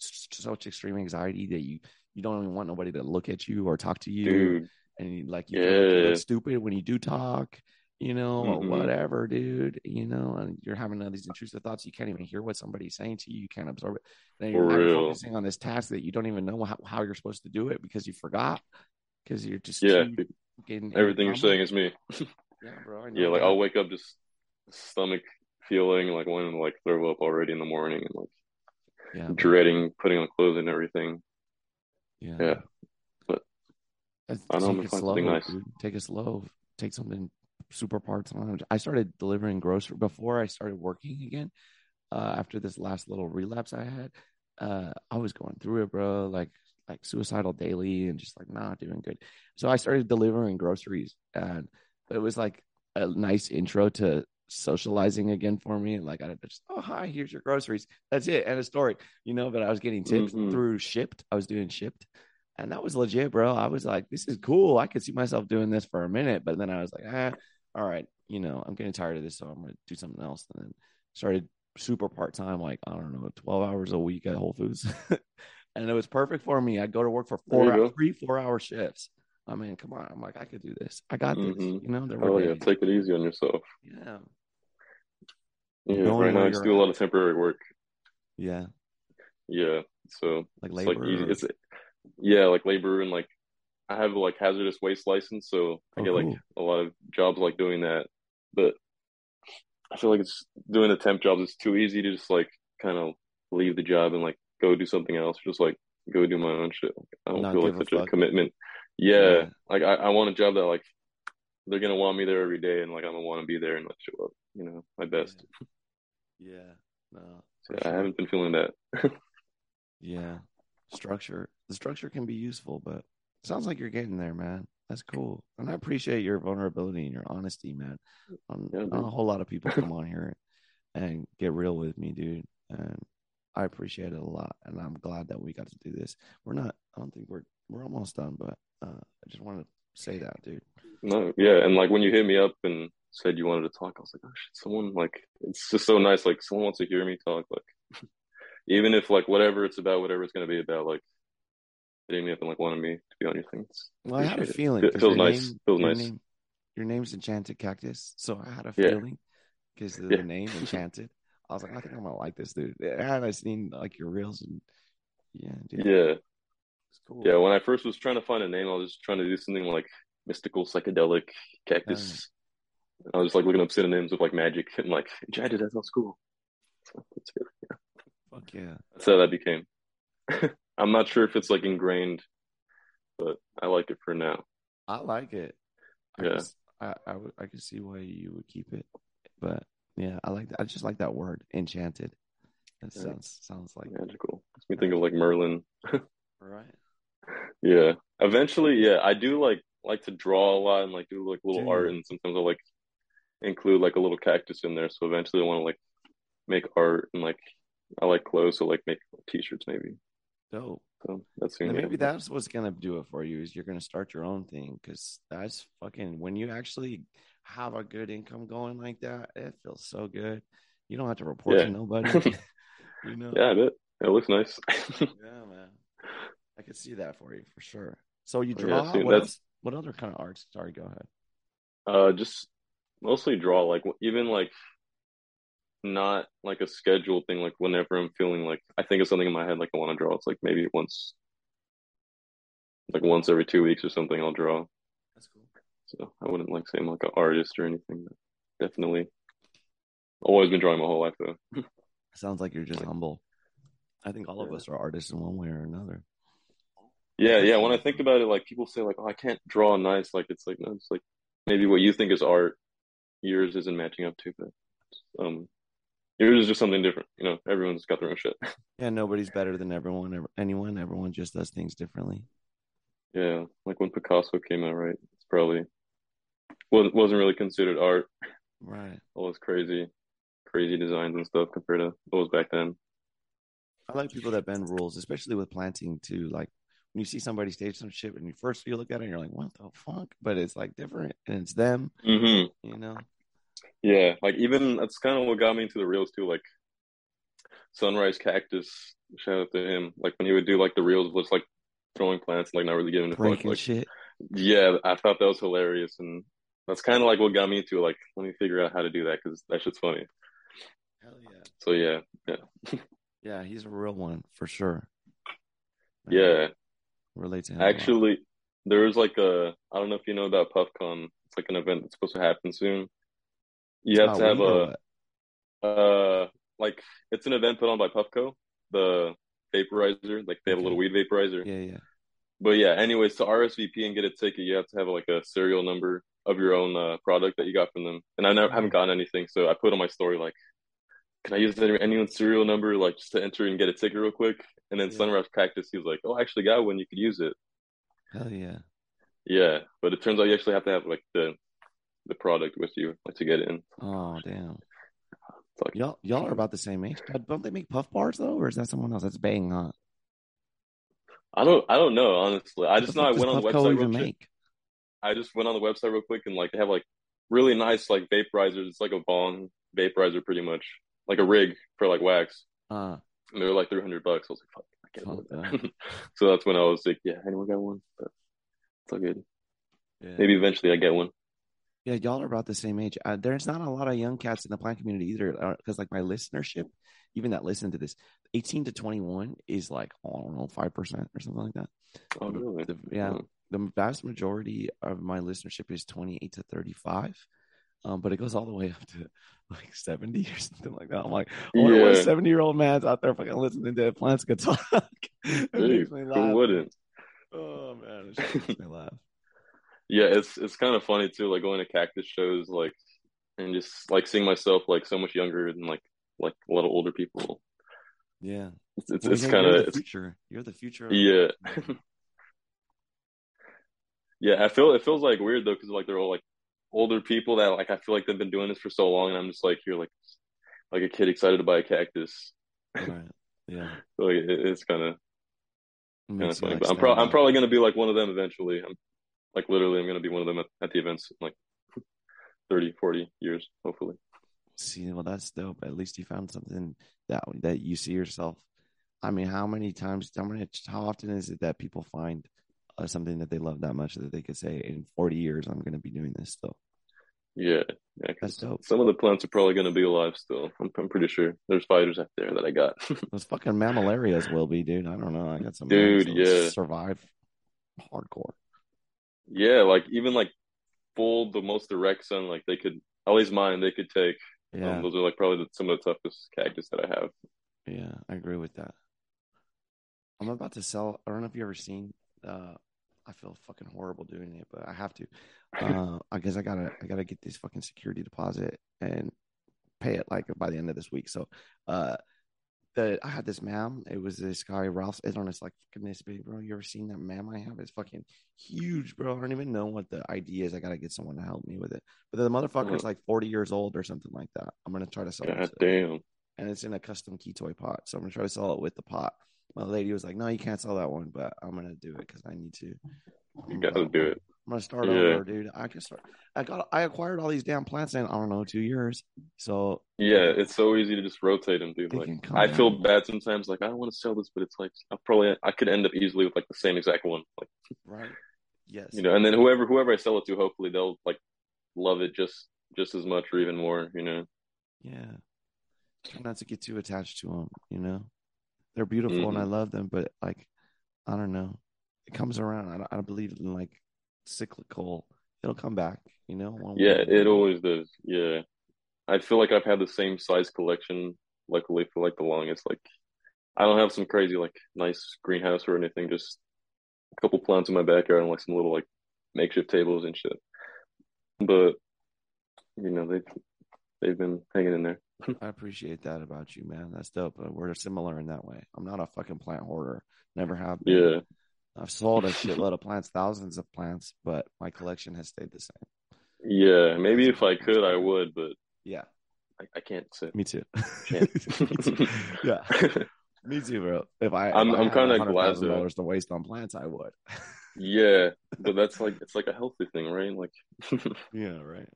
such extreme anxiety that you don't even want nobody to look at you or talk to you, dude. And you look stupid when you do talk, you know, or whatever, dude. You know, and you're having all these intrusive thoughts. You can't even hear what somebody's saying to you. You can't absorb it. Then you're focusing on this task that you don't even know how you're supposed to do it because you forgot. Because you're just everything you're saying is me. Yeah, bro. I know I'll wake up just stomach feeling wanting to throw up already in the morning, and dreading putting on clothes and everything. Yeah, yeah. But I don't know, it's something nice. Dude. Take it slow. Take something. Super part-time. I started delivering grocery before I started working again. After this last little relapse I had, I was going through it, bro, like suicidal daily and just not doing good. So I started delivering groceries, and it was a nice intro to socializing again for me. I just, oh hi, here's your groceries. That's it, end of story. You know, but I was getting tips through Shipped. I was doing Shipped. And that was legit, bro. I was this is cool. I could see myself doing this for a minute, but then I was all right, you know, I'm getting tired of this, so I'm going to do something else. And then started super part-time, 12 hours a week at Whole Foods. And it was perfect for me. I'd go to work for 4 hour shifts. I mean, come on. I'm I could do this. I got this, you know. Take it easy on yourself. Yeah. Yeah, right now I just do a lot of temporary work. Yeah. Yeah, so. Labor. It's yeah, labor and I have hazardous waste license, so I get a lot of jobs doing that. But I feel it's doing the temp jobs, it's too easy to just kind of leave the job and go do something else, just go do my own shit. I don't feel such a commitment. Yeah. I want a job that they're gonna want me there every day, and I'm gonna want to be there and show up, you know, my best. Yeah. No. So I haven't been feeling that. Yeah. The structure can be useful, but it sounds you're getting there, man. That's cool, and I appreciate your vulnerability and your honesty, man. A whole lot of people come on here and get real with me, dude, and I appreciate it a lot, and I'm glad that we got to do this. We're almost done, but I just wanted to say that, dude. No, yeah, and when you hit me up and said you wanted to talk, I was oh shit, someone it's just so nice, someone wants to hear me talk, even if whatever it's about, whatever it's going to be about, hitting me up and wanting me to be on your things. Well, I had a feeling. It feels nice. Your name's Enchanted Cactus, so I had a feeling because of the name Enchanted. I was I think I'm gonna like this, dude. And I seen your reels and dude. Yeah, it's cool. Yeah, when I first was trying to find a name, I was just trying to do something mystical, psychedelic cactus. I was looking up synonyms of magic and Enchanted. That sounds cool. So that's good. Yeah. Fuck yeah. That's how that became. I'm not sure if it's ingrained, but I like it for now. I like it. Yeah. I could see why you would keep it, but yeah, I like that. I just like that word, enchanted. That sounds like magical. Makes me think of like Merlin. Right. Yeah. Eventually, yeah, I do like to draw a lot and like do like little art, and sometimes I like include like a little cactus in there. So eventually, I want to like make art, and like I like clothes, so like make t-shirts maybe. Dope. So that's maybe that's what's gonna do it for you, is you're gonna start your own thing, because that's fucking, when you actually have a good income going like that, it feels so good. You don't have to report to nobody. You know? Yeah, I bet. It looks nice. Yeah, man. I could see that for you for sure. So you draw. Yeah, what other kind of arts? Sorry, go ahead. Just mostly draw. Like even like not like a scheduled thing. Like whenever I'm feeling like I think of something in my head, like I want to draw. It's like maybe once every 2 weeks or something, I'll draw. That's cool. So I wouldn't like say I'm like an artist or anything. But definitely, always been drawing my whole life though. Sounds like you're just humble. I think all of us are artists in one way or another. Yeah, yeah. When I think about it, like people say, like, "Oh, I can't draw nice." Like it's like no, it's like maybe what you think is art, yours isn't matching up to that. Yours is just something different. You know, everyone's got their own shit. Yeah, nobody's better than anyone. Everyone just does things differently. Yeah, like when Picasso came out, right? It's probably wasn't really considered art. Right. All those crazy designs and stuff compared to those back then. I like people that bend rules, especially with planting too. Like, you see somebody stage some shit and you look at it and you're like, what the fuck? But it's like different and it's them, you know? Yeah. Like even that's kind of what got me into the reels too. Like Sunrise Cactus, shout out to him. Like when he would do like the reels was like throwing plants, like not really giving a fuck. Like, shit. Yeah. I thought that was hilarious. And that's kind of like what got me into like, let me figure out how to do that. Cause that shit's funny. Hell yeah. So yeah. Yeah. He's a real one for sure. Yeah. Relate to him actually. There was like a, I don't know if you know about PuffCon. It's like an event that's supposed to happen soon. You have to have like it's an event put on by PuffCo, the vaporizer. Like they have a little weed vaporizer. Yeah, yeah. But yeah, anyways, to RSVP and get a ticket, you have to have like a serial number of your own product that you got from them. And I haven't gotten anything, so I put on my story like, can I use anyone's serial number, like just to enter and get a ticket real quick? And then Sunrise Cactus, he was like, "Oh, I actually got one. You could use it." Hell yeah! Yeah, but it turns out you actually have to have like the product with you, like, to get in. Oh damn! Y'all are about the same age. Don't they make puff bars though, or is that someone else? That's Bang, huh? I don't know honestly. I just know I went on the website real quick. I just went on the website real quick and like they have like really nice like vaporizers. It's like a bong vaporizer, pretty much like a rig for like wax. And they were like $300. I was like, "Fuck, I can't." So that's when I was like, "Yeah, anyone got one?" But it's all good. Yeah. Maybe eventually I get one. Yeah, y'all are about the same age. There's not a lot of young cats in the plant community either, because like my listenership, even that listen to this, 18 to 21 is like 5% or something like that. Oh, really? The vast majority of my listenership is 28 to 35. But it goes all the way up to like 70 or something like that. I'm like, I wonder what 70-year-old man's out there fucking listening to If Plants Could Talk. It makes me laugh. Who wouldn't? Oh man, it just makes me laugh. Yeah, it's kind of funny too, like going to cactus shows, like, and just like seeing myself like so much younger than like a lot of older people. Yeah, it's kind of future. You're the future. Yeah, yeah. It feels like weird though, because like they're all like older people that like I feel like they've been doing this for so long, and I'm just like, you're like a kid excited to buy a cactus. Right. Yeah. So, like it's kind of funny. But I'm probably gonna be like one of them eventually. I'm like literally I'm gonna be one of them at the events in like 30, 40 years hopefully. See, well that's dope. At least you found something that you see yourself. I mean, how often is it that people find something that they love that much that they could say in 40 years I'm going to be doing this still? Yeah, that's dope. Some of the plants are probably going to be alive still. I'm pretty sure there's spiders out there that I got. Those fucking mammillarias will be, dude. I don't know. I got some. Dude, yeah. Survive hardcore. Yeah, like even like full the most direct sun, like they could, at least mine, they could take. Yeah. Those are like probably some of the toughest cactus that I have. Yeah, I agree with that. I'm about to sell. I don't know if you've ever seen I feel fucking horrible doing it, but I have to. I guess I gotta get this fucking security deposit and pay it like by the end of this week. So, I had this mam. It was this guy Ralph's. It's on. It's like fucking this big, bro. You ever seen that mam I have? It's fucking huge, bro. I don't even know what the ID is. I gotta get someone to help me with it. But the motherfucker's like 40 years old or something like that. I'm gonna try to sell it. Damn. And it's in a custom key toy pot, so I'm gonna try to sell it with the pot. My lady was like, "No, you can't sell that one," but I'm gonna do it because I need to. You gotta do it. I'm gonna start over, dude. I can start. I acquired all these damn plants in, I don't know, 2 years. So yeah, it's so easy to just rotate them, dude. Like, I feel bad sometimes. Like, I don't want to sell this, but it's like I could end up easily with like the same exact one. Like, right? Yes. You know, and then whoever I sell it to, hopefully they'll like love it just as much or even more. You know. Yeah. Try not to get too attached to them. You know. They're beautiful and I love them, but like, I don't know. It comes around. I believe in like cyclical. It'll come back, you know? It always does. Yeah. I feel like I've had the same size collection, luckily, for like the longest. Like, I don't have some crazy, like, nice greenhouse or anything. Just a couple plants in my backyard and like some little, like, makeshift tables and shit. But, you know, they've been hanging in there. I appreciate that about you, man. That's dope. We're similar in that way. I'm not a fucking plant hoarder. Never have been. Yeah. I've sold a shitload of plants, thousands of plants, but my collection has stayed the same. Yeah. Maybe if I could, I would, but yeah. I can't sit. Me too. Yeah. Me too, bro. If I'm kind of glad to waste on plants, I would. Yeah. But that's like, it's like a healthy thing, right? Like, yeah, right.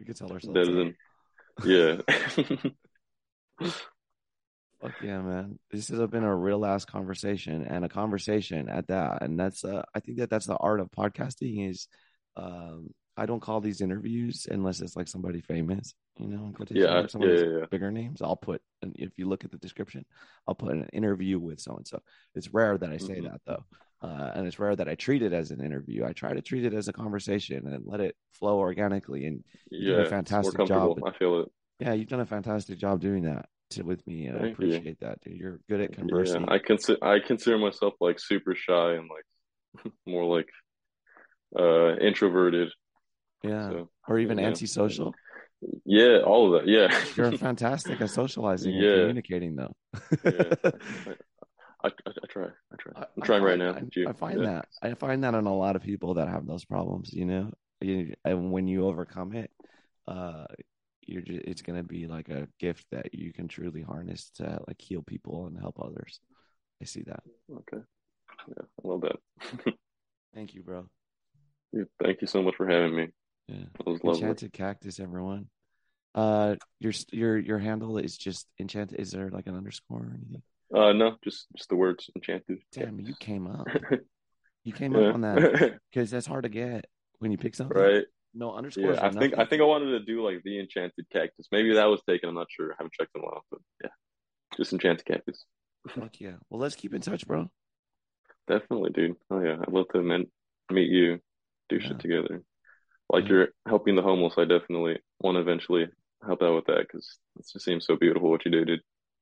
We could tell ourselves that. Yeah. Fuck yeah, man. This has been a real ass conversation and a conversation at that. And that's, I think that's the art of podcasting is, I don't call these interviews unless it's like somebody famous, you know, bigger names. I'll put, and if you look at the description, I'll put an interview with so-and-so. It's rare that I say that though. And it's rare that I treat it as an interview. I try to treat it as a conversation and let it flow organically. And you did a fantastic job. I feel it. Yeah, you've done a fantastic job doing that with me. And I appreciate that, dude. You're good at conversing. Yeah, I consider myself like super shy and like more like introverted. Yeah, so, or even antisocial. Yeah, all of that. Yeah, you're fantastic at socializing and communicating, though. Yeah. I try. I'm trying right now. I find that in a lot of people that have those problems, you know, and when you overcome it, it's going to be like a gift that you can truly harness to like heal people and help others. I see that. Okay. Yeah. I love that. Thank you, bro. Yeah, thank you so much for having me. Yeah. It was lovely. Enchanted Cactus, everyone. Your handle is just Enchanted. Is there like an underscore or anything? No, just the words Enchanted. Damn, you came up. You came up on that because that's hard to get when you pick something. Right. No underscores. Yeah, I think I wanted to do like the Enchanted Cactus. Maybe that was taken. I'm not sure. I haven't checked in a while, but yeah, just Enchanted Cactus. Fuck yeah. Well, let's keep in touch, bro. Definitely, dude. Oh yeah, I'd love to meet you, do shit together. Like you're helping the homeless. I definitely want to eventually help out with that because it just seems so beautiful what you do, dude.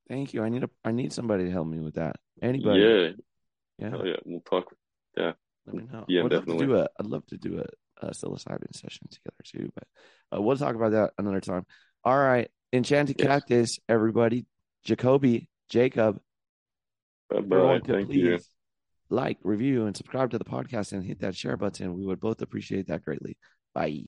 Thank you. I need somebody to help me with that. Anybody? Yeah. Hell yeah. We'll talk. Yeah. Let me know. Yeah, definitely. I'd love to do a psilocybin session together too, but we'll talk about that another time. All right. Enchanted Cactus, everybody. Jacob. Bye-bye. Thank you. Like, review, and subscribe to the podcast and hit that share button. We would both appreciate that greatly. Bye.